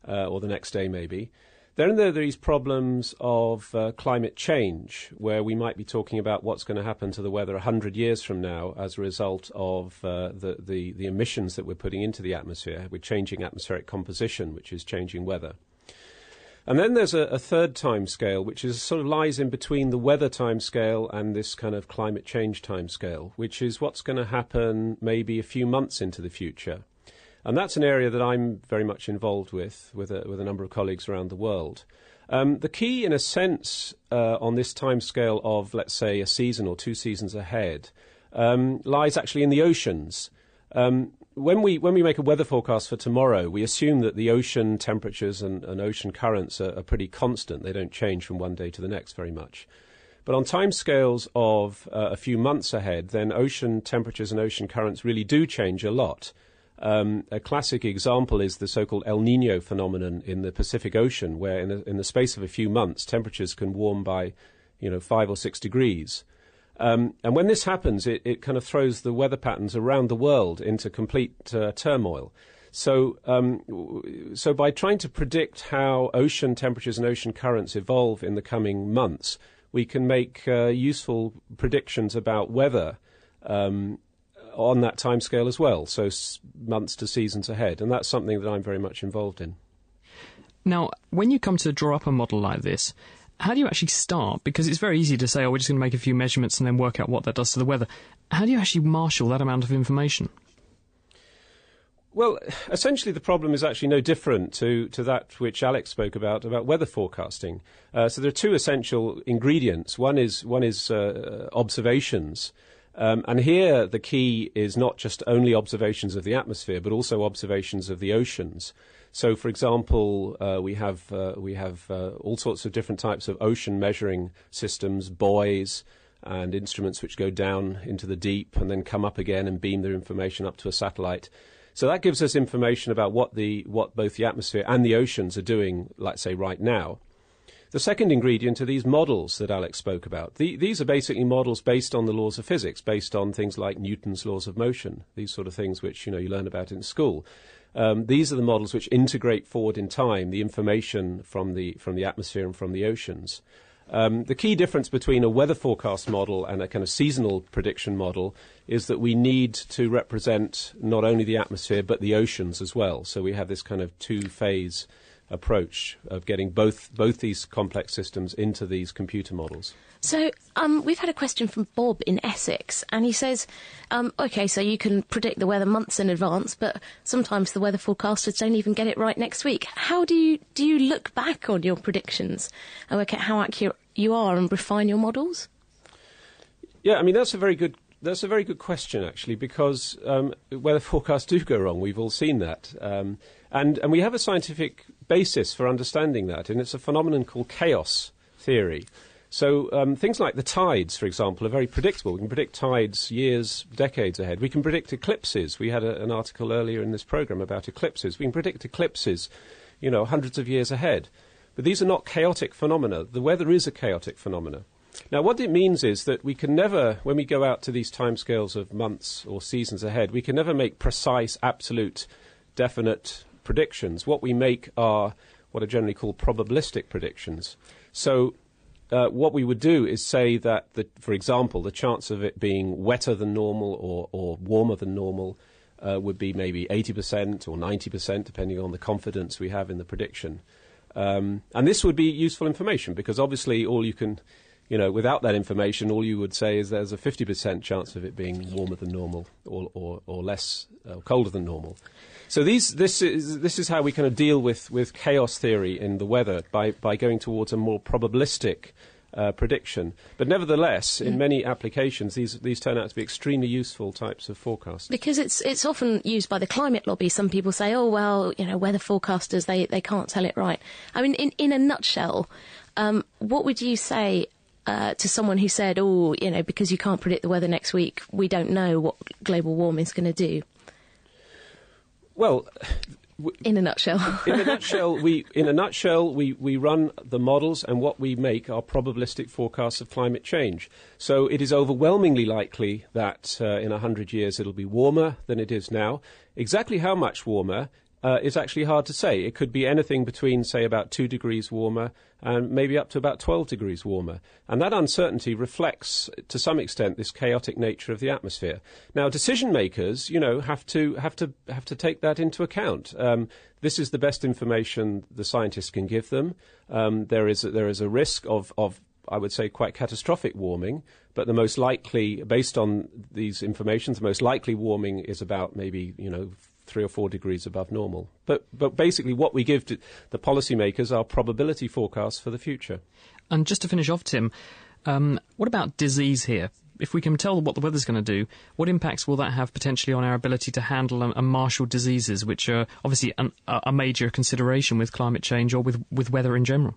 or the next day maybe. Then there are these problems of climate change, where we might be talking about what's going to happen to the weather 100 years from now as a result of the emissions that we're putting into the atmosphere. We're changing atmospheric composition, which is changing weather. And then there's a third timescale, which is sort of lies in between the weather timescale and this kind of climate change timescale, which is what's going to happen maybe a few months into the future. And that's an area that I'm very much involved with a number of colleagues around the world. The key, in a sense, on this timescale of, let's say, a season or two seasons ahead, lies actually in the oceans. When we make a weather forecast for tomorrow, we assume that the ocean temperatures and ocean currents are pretty constant. They don't change from one day to the next very much. But on timescales of a few months ahead, then ocean temperatures and ocean currents really do change a lot. A classic example is the so-called El Niño phenomenon in the Pacific Ocean, where in the space of a few months, temperatures can warm by, 5 or 6 degrees. And when this happens, it kind of throws the weather patterns around the world into complete turmoil. So by trying to predict how ocean temperatures and ocean currents evolve in the coming months, we can make useful predictions about weather on that timescale as well, so months to seasons ahead. And that's something that I'm very much involved in. Now, when you come to draw up a model like this, how do you actually start? Because it's very easy to say, we're just going to make a few measurements and then work out what that does to the weather. How do you actually marshal that amount of information? Well, essentially the problem is actually no different to that which Alex spoke about weather forecasting. So there are two essential ingredients. One is observations. And here the key is not just only observations of the atmosphere, but also observations of the oceans. So, for example, we have all sorts of different types of ocean measuring systems, buoys and instruments which go down into the deep and then come up again and beam their information up to a satellite. So that gives us information about what both the atmosphere and the oceans are doing, let's say, right now. The second ingredient are these models that Alex spoke about. These are basically models based on the laws of physics, based on things like Newton's laws of motion, these sort of things which you learn about in school. These are the models which integrate forward in time the information from the atmosphere and from the oceans. The key difference between a weather forecast model and a kind of seasonal prediction model is that we need to represent not only the atmosphere but the oceans as well. So we have this kind of two-phase approach of getting both these complex systems into these computer models. So we've had a question from Bob in Essex, and he says, OK, so you can predict the weather months in advance, but sometimes the weather forecasters don't even get it right next week. How do you look back on your predictions and work out how accurate you are and refine your models? Yeah, I mean, that's a very good question, actually, because weather forecasts do go wrong. We've all seen that. And we have a scientific basis for understanding that, and it's a phenomenon called chaos theory. So things like the tides, for example, are very predictable. We can predict tides years, decades ahead. We can predict eclipses. We had an article earlier in this program about eclipses. We can predict eclipses, hundreds of years ahead. But these are not chaotic phenomena. The weather is a chaotic phenomena. Now, what it means is that we can never, when we go out to these timescales of months or seasons ahead, we can never make precise, absolute, definite predictions. What we make are what are generally called probabilistic predictions. So what we would do is say that, for example, the chance of it being wetter than normal or warmer than normal would be maybe 80% or 90%, depending on the confidence we have in the prediction. And this would be useful information because obviously all you can... without that information, all you would say is there's a 50% chance of it being warmer than normal or less colder than normal. So this is how we kind of deal with chaos theory in the weather by going towards a more probabilistic prediction. But nevertheless, in many applications, these turn out to be extremely useful types of forecasts. Because it's often used by the climate lobby. Some people say, weather forecasters, they can't tell it right. I mean, in a nutshell, what would you say... to someone who said, because you can't predict the weather next week, we don't know what global warming is going to do? Well, in a nutshell, we run the models, and what we make are probabilistic forecasts of climate change. So it is overwhelmingly likely that in 100 years it'll be warmer than it is now. Exactly how much warmer is actually hard to say. It could be anything between, say, about 2 degrees warmer and maybe up to about 12 degrees warmer. And that uncertainty reflects, to some extent, this chaotic nature of the atmosphere. Now, decision makers, you know, have to take that into account. This is the best information the scientists can give them. There is a risk of I would say quite catastrophic warming, but the most likely, based on these informations, the most likely warming is about maybe, you know, 3 or 4 degrees above normal. But basically what we give to the policymakers are probability forecasts for the future. And just to finish off, Tim, what about disease here? If we can tell what the weather's going to do, what impacts will that have potentially on our ability to handle and marshal diseases, which are obviously a major consideration with climate change or with weather in general?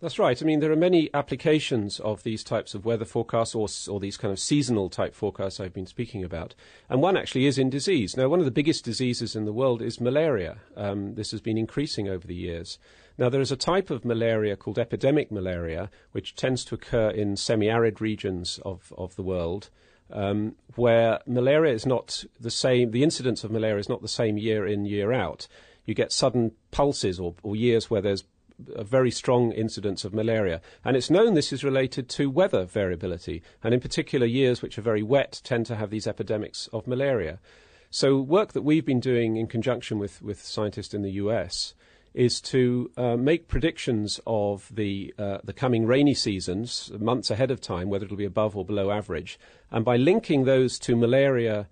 That's right. I mean, there are many applications of these types of weather forecasts or these kind of seasonal type forecasts I've been speaking about. And one actually is in disease. Now, one of the biggest diseases in the world is malaria. This has been increasing over the years. Now, there is a type of malaria called epidemic malaria, which tends to occur in semi-arid regions of the world, where malaria is not the same, the incidence of malaria is not the same year in, year out. You get sudden pulses or years where there's a very strong incidence of malaria. And it's known this is related to weather variability. And in particular, years which are very wet tend to have these epidemics of malaria. So work that we've been doing in conjunction with scientists in the US is to make predictions of the coming rainy seasons months ahead of time, whether it'll be above or below average. And by linking those to malaria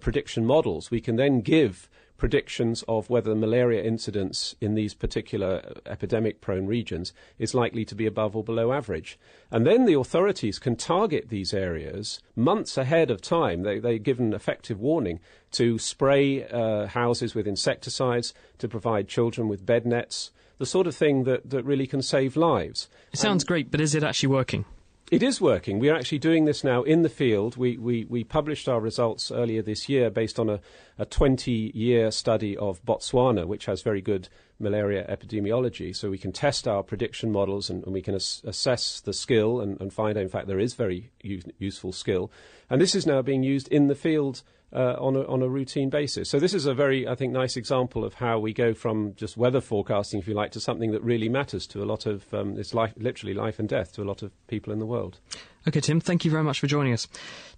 prediction models, we can then give predictions of whether malaria incidence in these particular epidemic-prone regions is likely to be above or below average. And then the authorities can target these areas months ahead of time. They're given effective warning to spray houses with insecticides, to provide children with bed nets, the sort of thing that really can save lives. It sounds great, but is it actually working? It is working. We are actually doing this now in the field. We published our results earlier this year based on a 20-year study of Botswana, which has very good malaria epidemiology. So we can test our prediction models and we can assess the skill and find out, in fact, there is very useful skill. And this is now being used in the field on a routine basis. So this is a very, I think, nice example of how we go from just weather forecasting, if you like, to something that really matters to a lot of, it's life, literally life and death to a lot of people in the world. OK, Tim, thank you very much for joining us.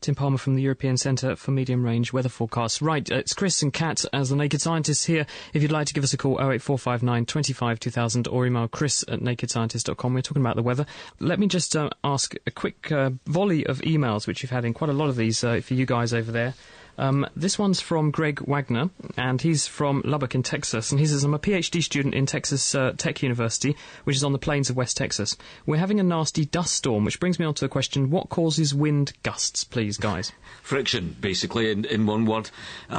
Tim Palmer from the European Centre for Medium Range Weather Forecasts. Right, it's Chris and Kat as the Naked Scientists here. If you'd like to give us a call, 08459 25 2000 or email chris@nakedscientist.com. We're talking about the weather. Let me just ask a quick volley of emails, which you've had in quite a lot of these for you guys over there. This one's from Greg Wagner, and he's from Lubbock in Texas. And he says, I'm a PhD student in Texas Tech University, which is on the plains of West Texas. We're having a nasty dust storm, which brings me on to the question, what causes wind gusts, please, guys? Friction, basically, in one word. You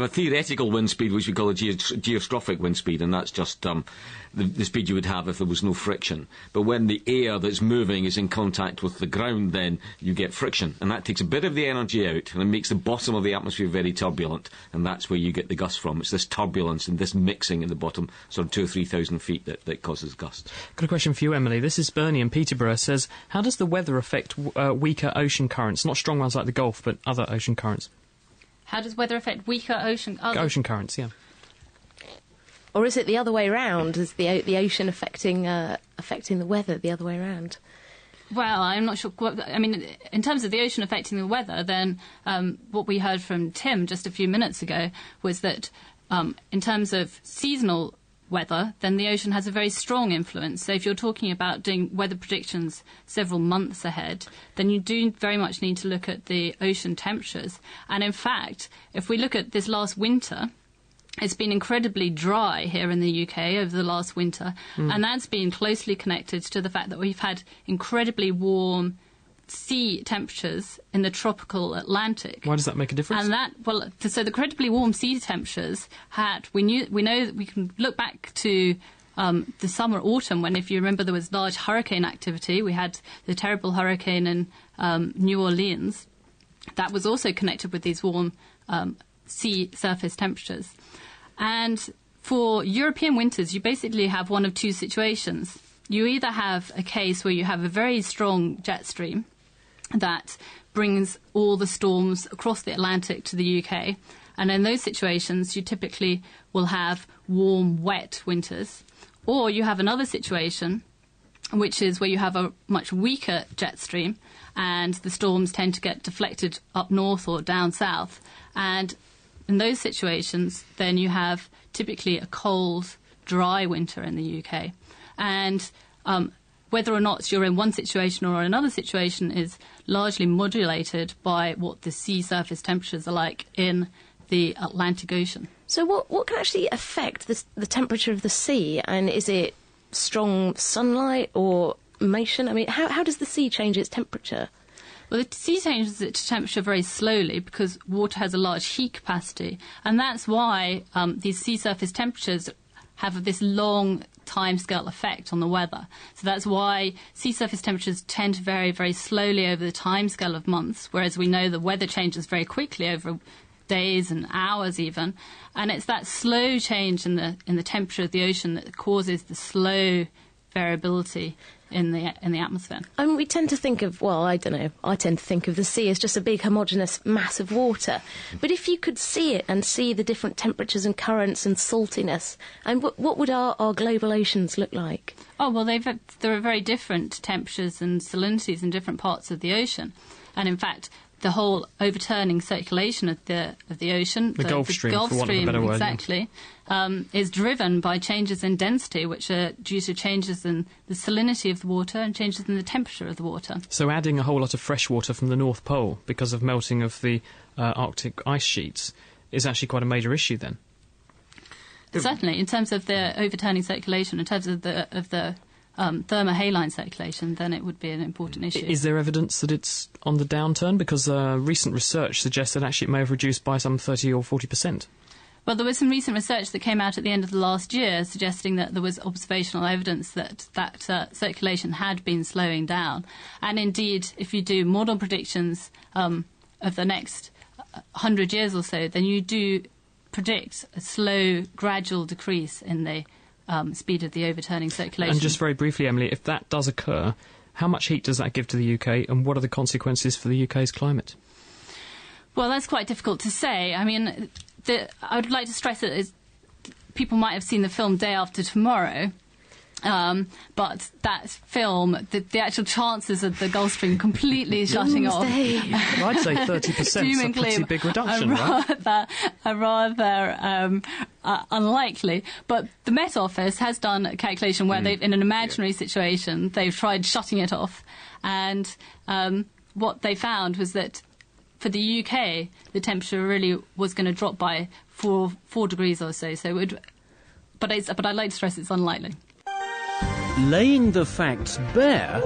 have a theoretical wind speed, which we call a geostrophic wind speed, and that's just the speed you would have if there was no friction. But when the air that's moving is in contact with the ground, then you get friction. And that takes a bit of the energy out, and it makes the bottom of the atmosphere very turbulent, and that's where you get the gusts from. It's this turbulence and this mixing in the bottom, sort of 2,000 or 3,000 feet, that causes gusts. Got a question for you, Emily. This is Bernie in Peterborough. Says, how does the weather affect weaker ocean currents? Not strong ones like the Gulf, but other ocean currents. How does weather affect weaker ocean currents? Yeah. Or is it the other way round? Is the ocean affecting the weather the other way round? Well, I'm not sure. I mean, in terms of the ocean affecting the weather, then what we heard from Tim just a few minutes ago was that in terms of seasonal weather, then the ocean has a very strong influence. So if you're talking about doing weather predictions several months ahead, then you do very much need to look at the ocean temperatures. And in fact, if we look at this last winter, it's been incredibly dry here in the UK over the last winter, and that's been closely connected to the fact that we've had incredibly warm sea temperatures in the tropical Atlantic. Why does that make a difference? And that, well, so the incredibly warm sea temperatures we know that we can look back to the summer, autumn, when, if you remember, there was large hurricane activity. We had the terrible hurricane in New Orleans. That was also connected with these warm sea surface temperatures. And for European winters, you basically have one of two situations. You either have a case where you have a very strong jet stream that brings all the storms across the Atlantic to the UK, and in those situations you typically will have warm, wet winters. Or you have another situation, which is where you have a much weaker jet stream and the storms tend to get deflected up north or down south. And in those situations, then you have typically a cold, dry winter in the UK. And whether or not you're in one situation or another situation is largely modulated by what the sea surface temperatures are like in the Atlantic Ocean. So what can actually affect the temperature of the sea? And is it strong sunlight or motion? I mean, how does the sea change its temperature? Well, the sea changes its temperature very slowly because water has a large heat capacity. And that's why these sea surface temperatures have this long timescale effect on the weather. So that's why sea surface temperatures tend to vary very slowly over the timescale of months, whereas we know the weather changes very quickly over days and hours even. And it's that slow change in the temperature of the ocean that causes the slow variability in the atmosphere. I mean, we tend to think of, well, I don't know, I tend to think of the sea as just a big homogeneous mass of water. But if you could see it and see the different temperatures and currents and saltiness, and what would our global oceans look like? Oh, well, there are very different temperatures and salinities in different parts of the ocean. And in fact, the whole overturning circulation of the ocean, the Gulf Stream, for want of a better word, exactly, is driven by changes in density, which are due to changes in the salinity of the water and changes in the temperature of the water. So adding a whole lot of fresh water from the North Pole because of melting of the Arctic ice sheets is actually quite a major issue then. Certainly, in terms of the overturning circulation, in terms of the thermohaline circulation, then it would be an important issue. Is there evidence that it's on the downturn? Because recent research suggests that actually it may have reduced by some 30 or 40%. Well, there was some recent research that came out at the end of the last year suggesting that there was observational evidence that circulation had been slowing down. And indeed, if you do model predictions of the next 100 years or so, then you do predict a slow, gradual decrease in the speed of the overturning circulation. And just very briefly, Emily, if that does occur, how much heat does that give to the UK and what are the consequences for the UK's climate? Well, that's quite difficult to say. I mean, I would like to stress that people might have seen the film Day After Tomorrow, but that film, the actual chances of the Gulf Stream completely shutting off, well, I'd say 30% is a pretty big reduction, rather unlikely. But the Met Office has done a calculation where they've, in an imaginary situation, they've tried shutting it off, and what they found was that for the UK, the temperature really was going to drop by four degrees or so. So, but I'd like to stress it's unlikely. Laying the facts bare,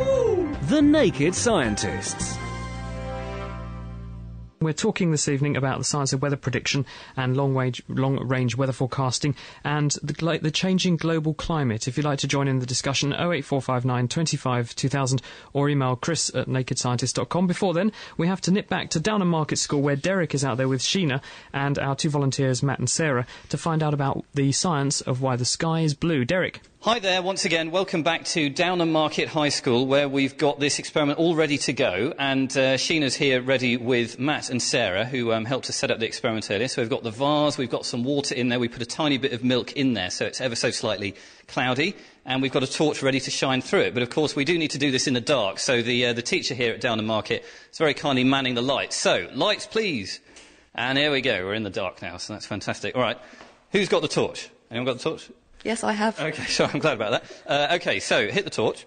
The Naked Scientists. We're talking this evening about the science of weather prediction and long-range weather forecasting and the changing global climate. If you'd like to join in the discussion, 08459 25 2000 or email chris@nakedscientist.com. Before then, we have to nip back to Downham Market School, where Derek is out there with Sheena and our two volunteers, Matt and Sarah, to find out about the science of why the sky is blue. Derek. Hi there, once again, welcome back to Downham Market High School, where we've got this experiment all ready to go, and Sheena's here ready with Matt and Sarah, who helped us set up the experiment earlier. So we've got the vase, we've got some water in there, we put a tiny bit of milk in there, so it's ever so slightly cloudy, and we've got a torch ready to shine through it. But of course, we do need to do this in the dark, so the teacher here at Downham Market is very kindly manning the lights. So, lights please! And here we go, we're in the dark now, so that's fantastic. All right, who's got the torch? Anyone got the torch? Yes, I have. OK, so I'm glad about that. OK, so hit the torch.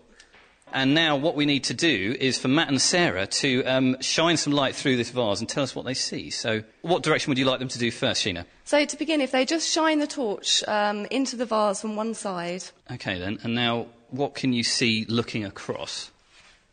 And now what we need to do is for Matt and Sarah to shine some light through this vase and tell us what they see. So what direction would you like them to do first, Sheena? So to begin, if they just shine the torch into the vase from one side. OK, then. And now what can you see looking across?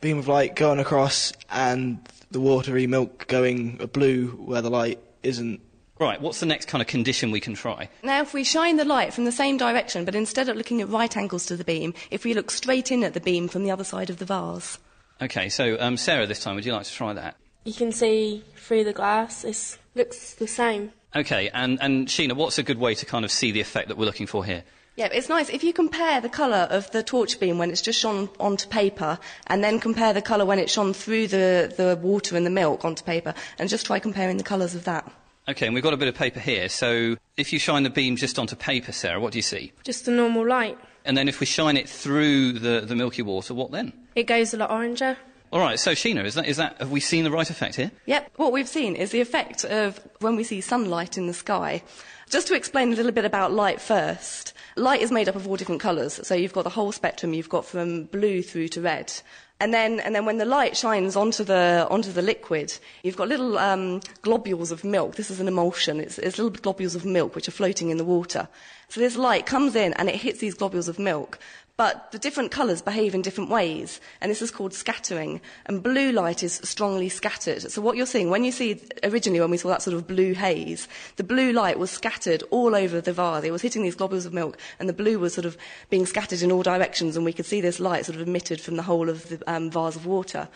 Beam of light going across and the watery milk going blue where the light isn't. Right, what's the next kind of condition we can try? Now, if we shine the light from the same direction, but instead of looking at right angles to the beam, if we look straight in at the beam from the other side of the vase. OK, so Sarah, this time, would you like to try that? you can see through the glass. It looks the same. Okay, and Sheena, what's a good way to kind of see the effect that we're looking for here? Yeah, it's nice. If you compare the colour of the torch beam when it's just shone onto paper and then compare the colour when it's shone through the water and the milk onto paper, and just try comparing the colours of that. OK, and we've got a bit of paper here. So if you shine the beam just onto paper, Sarah, what do you see? Just the normal light. And then if we shine it through the milky water, what then? It goes a lot oranger. All right, so Sheena, have we seen the right effect here? Yep, what we've seen is the effect of when we see sunlight in the sky. Just to explain a little bit about light first, light is made up of all different colours, so you've got the whole spectrum, you've got from blue through to red. And then when the light shines onto the liquid, you've got little globules of milk. This is an emulsion. It's little globules of milk which are floating in the water. So this light comes in and it hits these globules of milk. But the different colours behave in different ways, and this is called scattering. And blue light is strongly scattered. So what you're seeing, originally when we saw that sort of blue haze, the blue light was scattered all over the vase. It was hitting these globules of milk, and the blue was sort of being scattered in all directions, and we could see this light sort of emitted from the whole of the vase of water.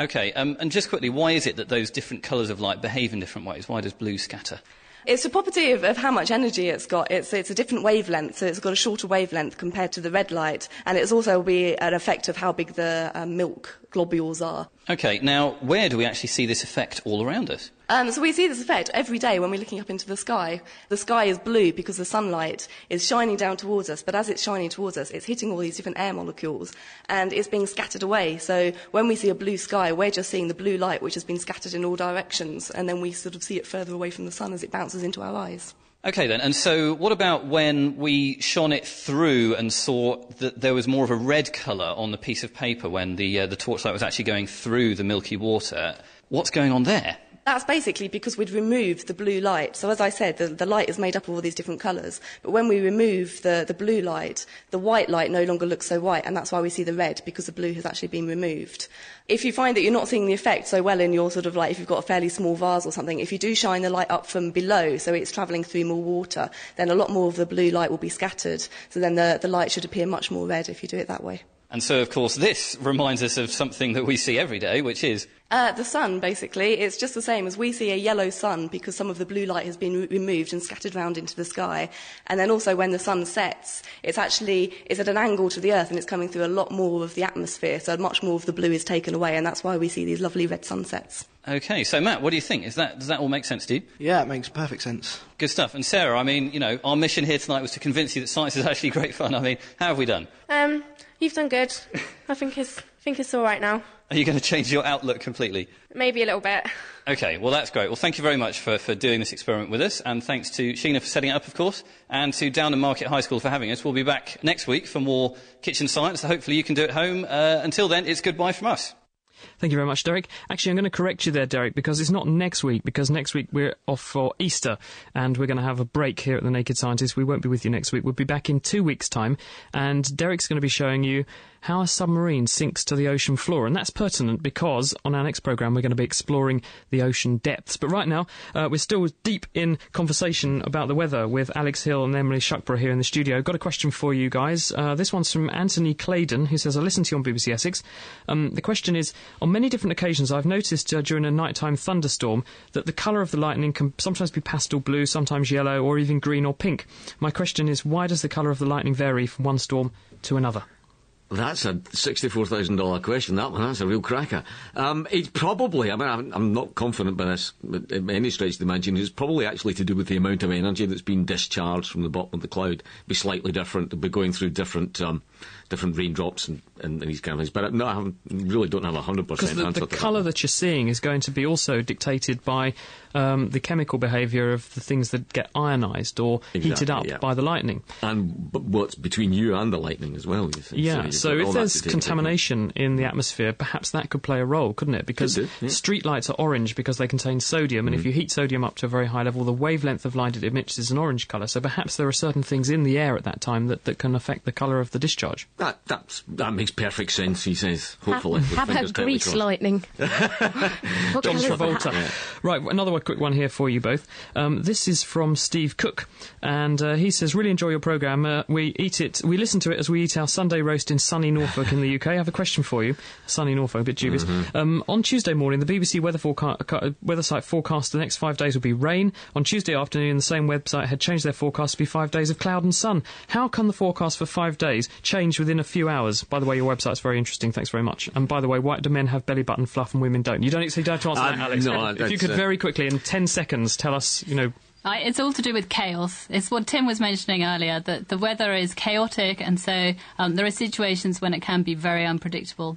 OK, and just quickly, why is it that those different colours of light behave in different ways? Why does blue scatter? It's a property of how much energy it's got. It's a different wavelength, so it's got a shorter wavelength compared to the red light, and it's also be an effect of how big the milk globules are. OK, now where do we actually see this effect all around us? So we see this effect every day when we're looking up into the sky. The sky is blue because the sunlight is shining down towards us, but as it's shining towards us, it's hitting all these different air molecules and it's being scattered away. So when we see a blue sky, we're just seeing the blue light which has been scattered in all directions, and then we sort of see it further away from the sun as it bounces into our eyes. OK then, and so what about when we shone it through and saw that there was more of a red colour on the piece of paper when the torchlight was actually going through the milky water? What's going on there? That's basically because we'd removed the blue light. So as I said, the light is made up of all these different colours. But when we remove the blue light, the white light no longer looks so white, and that's why we see the red, because the blue has actually been removed. If you find that you're not seeing the effect so well in your sort of like, if you've got a fairly small vase or something, if you do shine the light up from below, so it's travelling through more water, then a lot more of the blue light will be scattered. So then the light should appear much more red if you do it that way. And so, of course, this reminds us of something that we see every day, which is... the sun, basically. It's just the same as we see a yellow sun because some of the blue light has been removed and scattered round into the sky. And then also when the sun sets, it's at an angle to the Earth and it's coming through a lot more of the atmosphere, so much more of the blue is taken away, and that's why we see these lovely red sunsets. OK, so Matt, what do you think? Does that all make sense to you? Yeah, it makes perfect sense. Good stuff. And Sarah, I mean, you know, our mission here tonight was to convince you that science is actually great fun. I mean, how have we done? You've done good. I think it's all right now. Are you going to change your outlook completely? Maybe a little bit. OK, well, that's great. Well, thank you very much for doing this experiment with us, and thanks to Sheena for setting it up, of course, and to Downham Market High School for having us. We'll be back next week for more kitchen science that hopefully you can do at home. Until then, it's goodbye from us. Thank you very much, Derek. Actually, I'm going to correct you there, Derek, because it's not next week, because next week we're off for Easter and we're going to have a break here at The Naked Scientist. We won't be with you next week. We'll be back in 2 weeks' time, and Derek's going to be showing you how a submarine sinks to the ocean floor. And that's pertinent because on our next programme we're going to be exploring the ocean depths. But right now we're still deep in conversation about the weather with Alex Hill and Emily Shuckburgh here in the studio. Got a question for you guys. This one's from Anthony Claydon, who says, I listen to you on BBC Essex. The question is, on many different occasions I've noticed during a nighttime thunderstorm that the colour of the lightning can sometimes be pastel blue, sometimes yellow, or even green or pink. My question is, why does the colour of the lightning vary from one storm to another? That's a $64,000 question, that one. That's a real cracker. It's probably, I mean, I'm not confident by this, but in any stretch of the imagination, it's probably actually to do with the amount of energy that's been discharged from the bottom of the cloud. It'd be slightly different, it'd be going through different raindrops and these kind of things. But no, I really don't have a 100% answer to that. Because the colour that you're seeing is going to be also dictated by the chemical behaviour of the things that get ionised or heated up by the lightning. And what's between you and the lightning as well, you see. Yeah, so if there's contamination in the atmosphere, perhaps that could play a role, couldn't it? Because street lights are orange because they contain sodium, and if you heat sodium up to a very high level, the wavelength of light it emits is an orange colour. So perhaps there are certain things in the air at that time that can affect the colour of the discharge. That makes perfect sense, he says, hopefully. How about grease lightning? John Travolta. Right, another one quick one here for you both. This is from Steve Cook, and he says, really enjoy your programme. We listen to it as we eat our Sunday roast in sunny Norfolk in the UK. I have a question for you. Sunny Norfolk, a bit dubious. Mm-hmm. On Tuesday morning, the BBC weather site forecast the next 5 days would be rain. On Tuesday afternoon, the same website had changed their forecast to be 5 days of cloud and sun. How can the forecast for 5 days change within a few hours? By the way, your website's very interesting. Thanks very much. And by the way, why do men have belly button fluff and women don't? You don't actually have to answer that, Alex. No, if you could very quickly, in 10 seconds, tell us, it's all to do with chaos. It's what Tim was mentioning earlier, that the weather is chaotic, and so there are situations when it can be very unpredictable.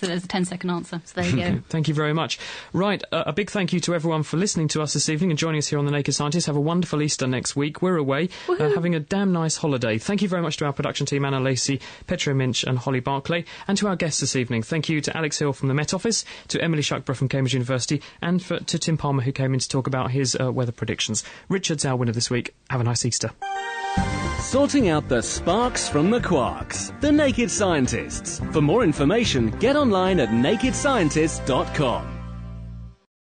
So there's a 10-second answer. So there you go. Thank you very much. Right, a big thank you to everyone for listening to us this evening and joining us here on The Naked Scientist. Have a wonderful Easter next week. We're away, having a damn nice holiday. Thank you very much to our production team, Anna Lacey, Petra Minch and Holly Barclay, and to our guests this evening. Thank you to Alex Hill from the Met Office, to Emily Shuckburgh from Cambridge University, and to Tim Palmer, who came in to talk about his weather predictions. Richard's our winner this week. Have a nice Easter. Sorting out the sparks from the quarks. The Naked Scientists. For more information, get online at thenakedscientist.com.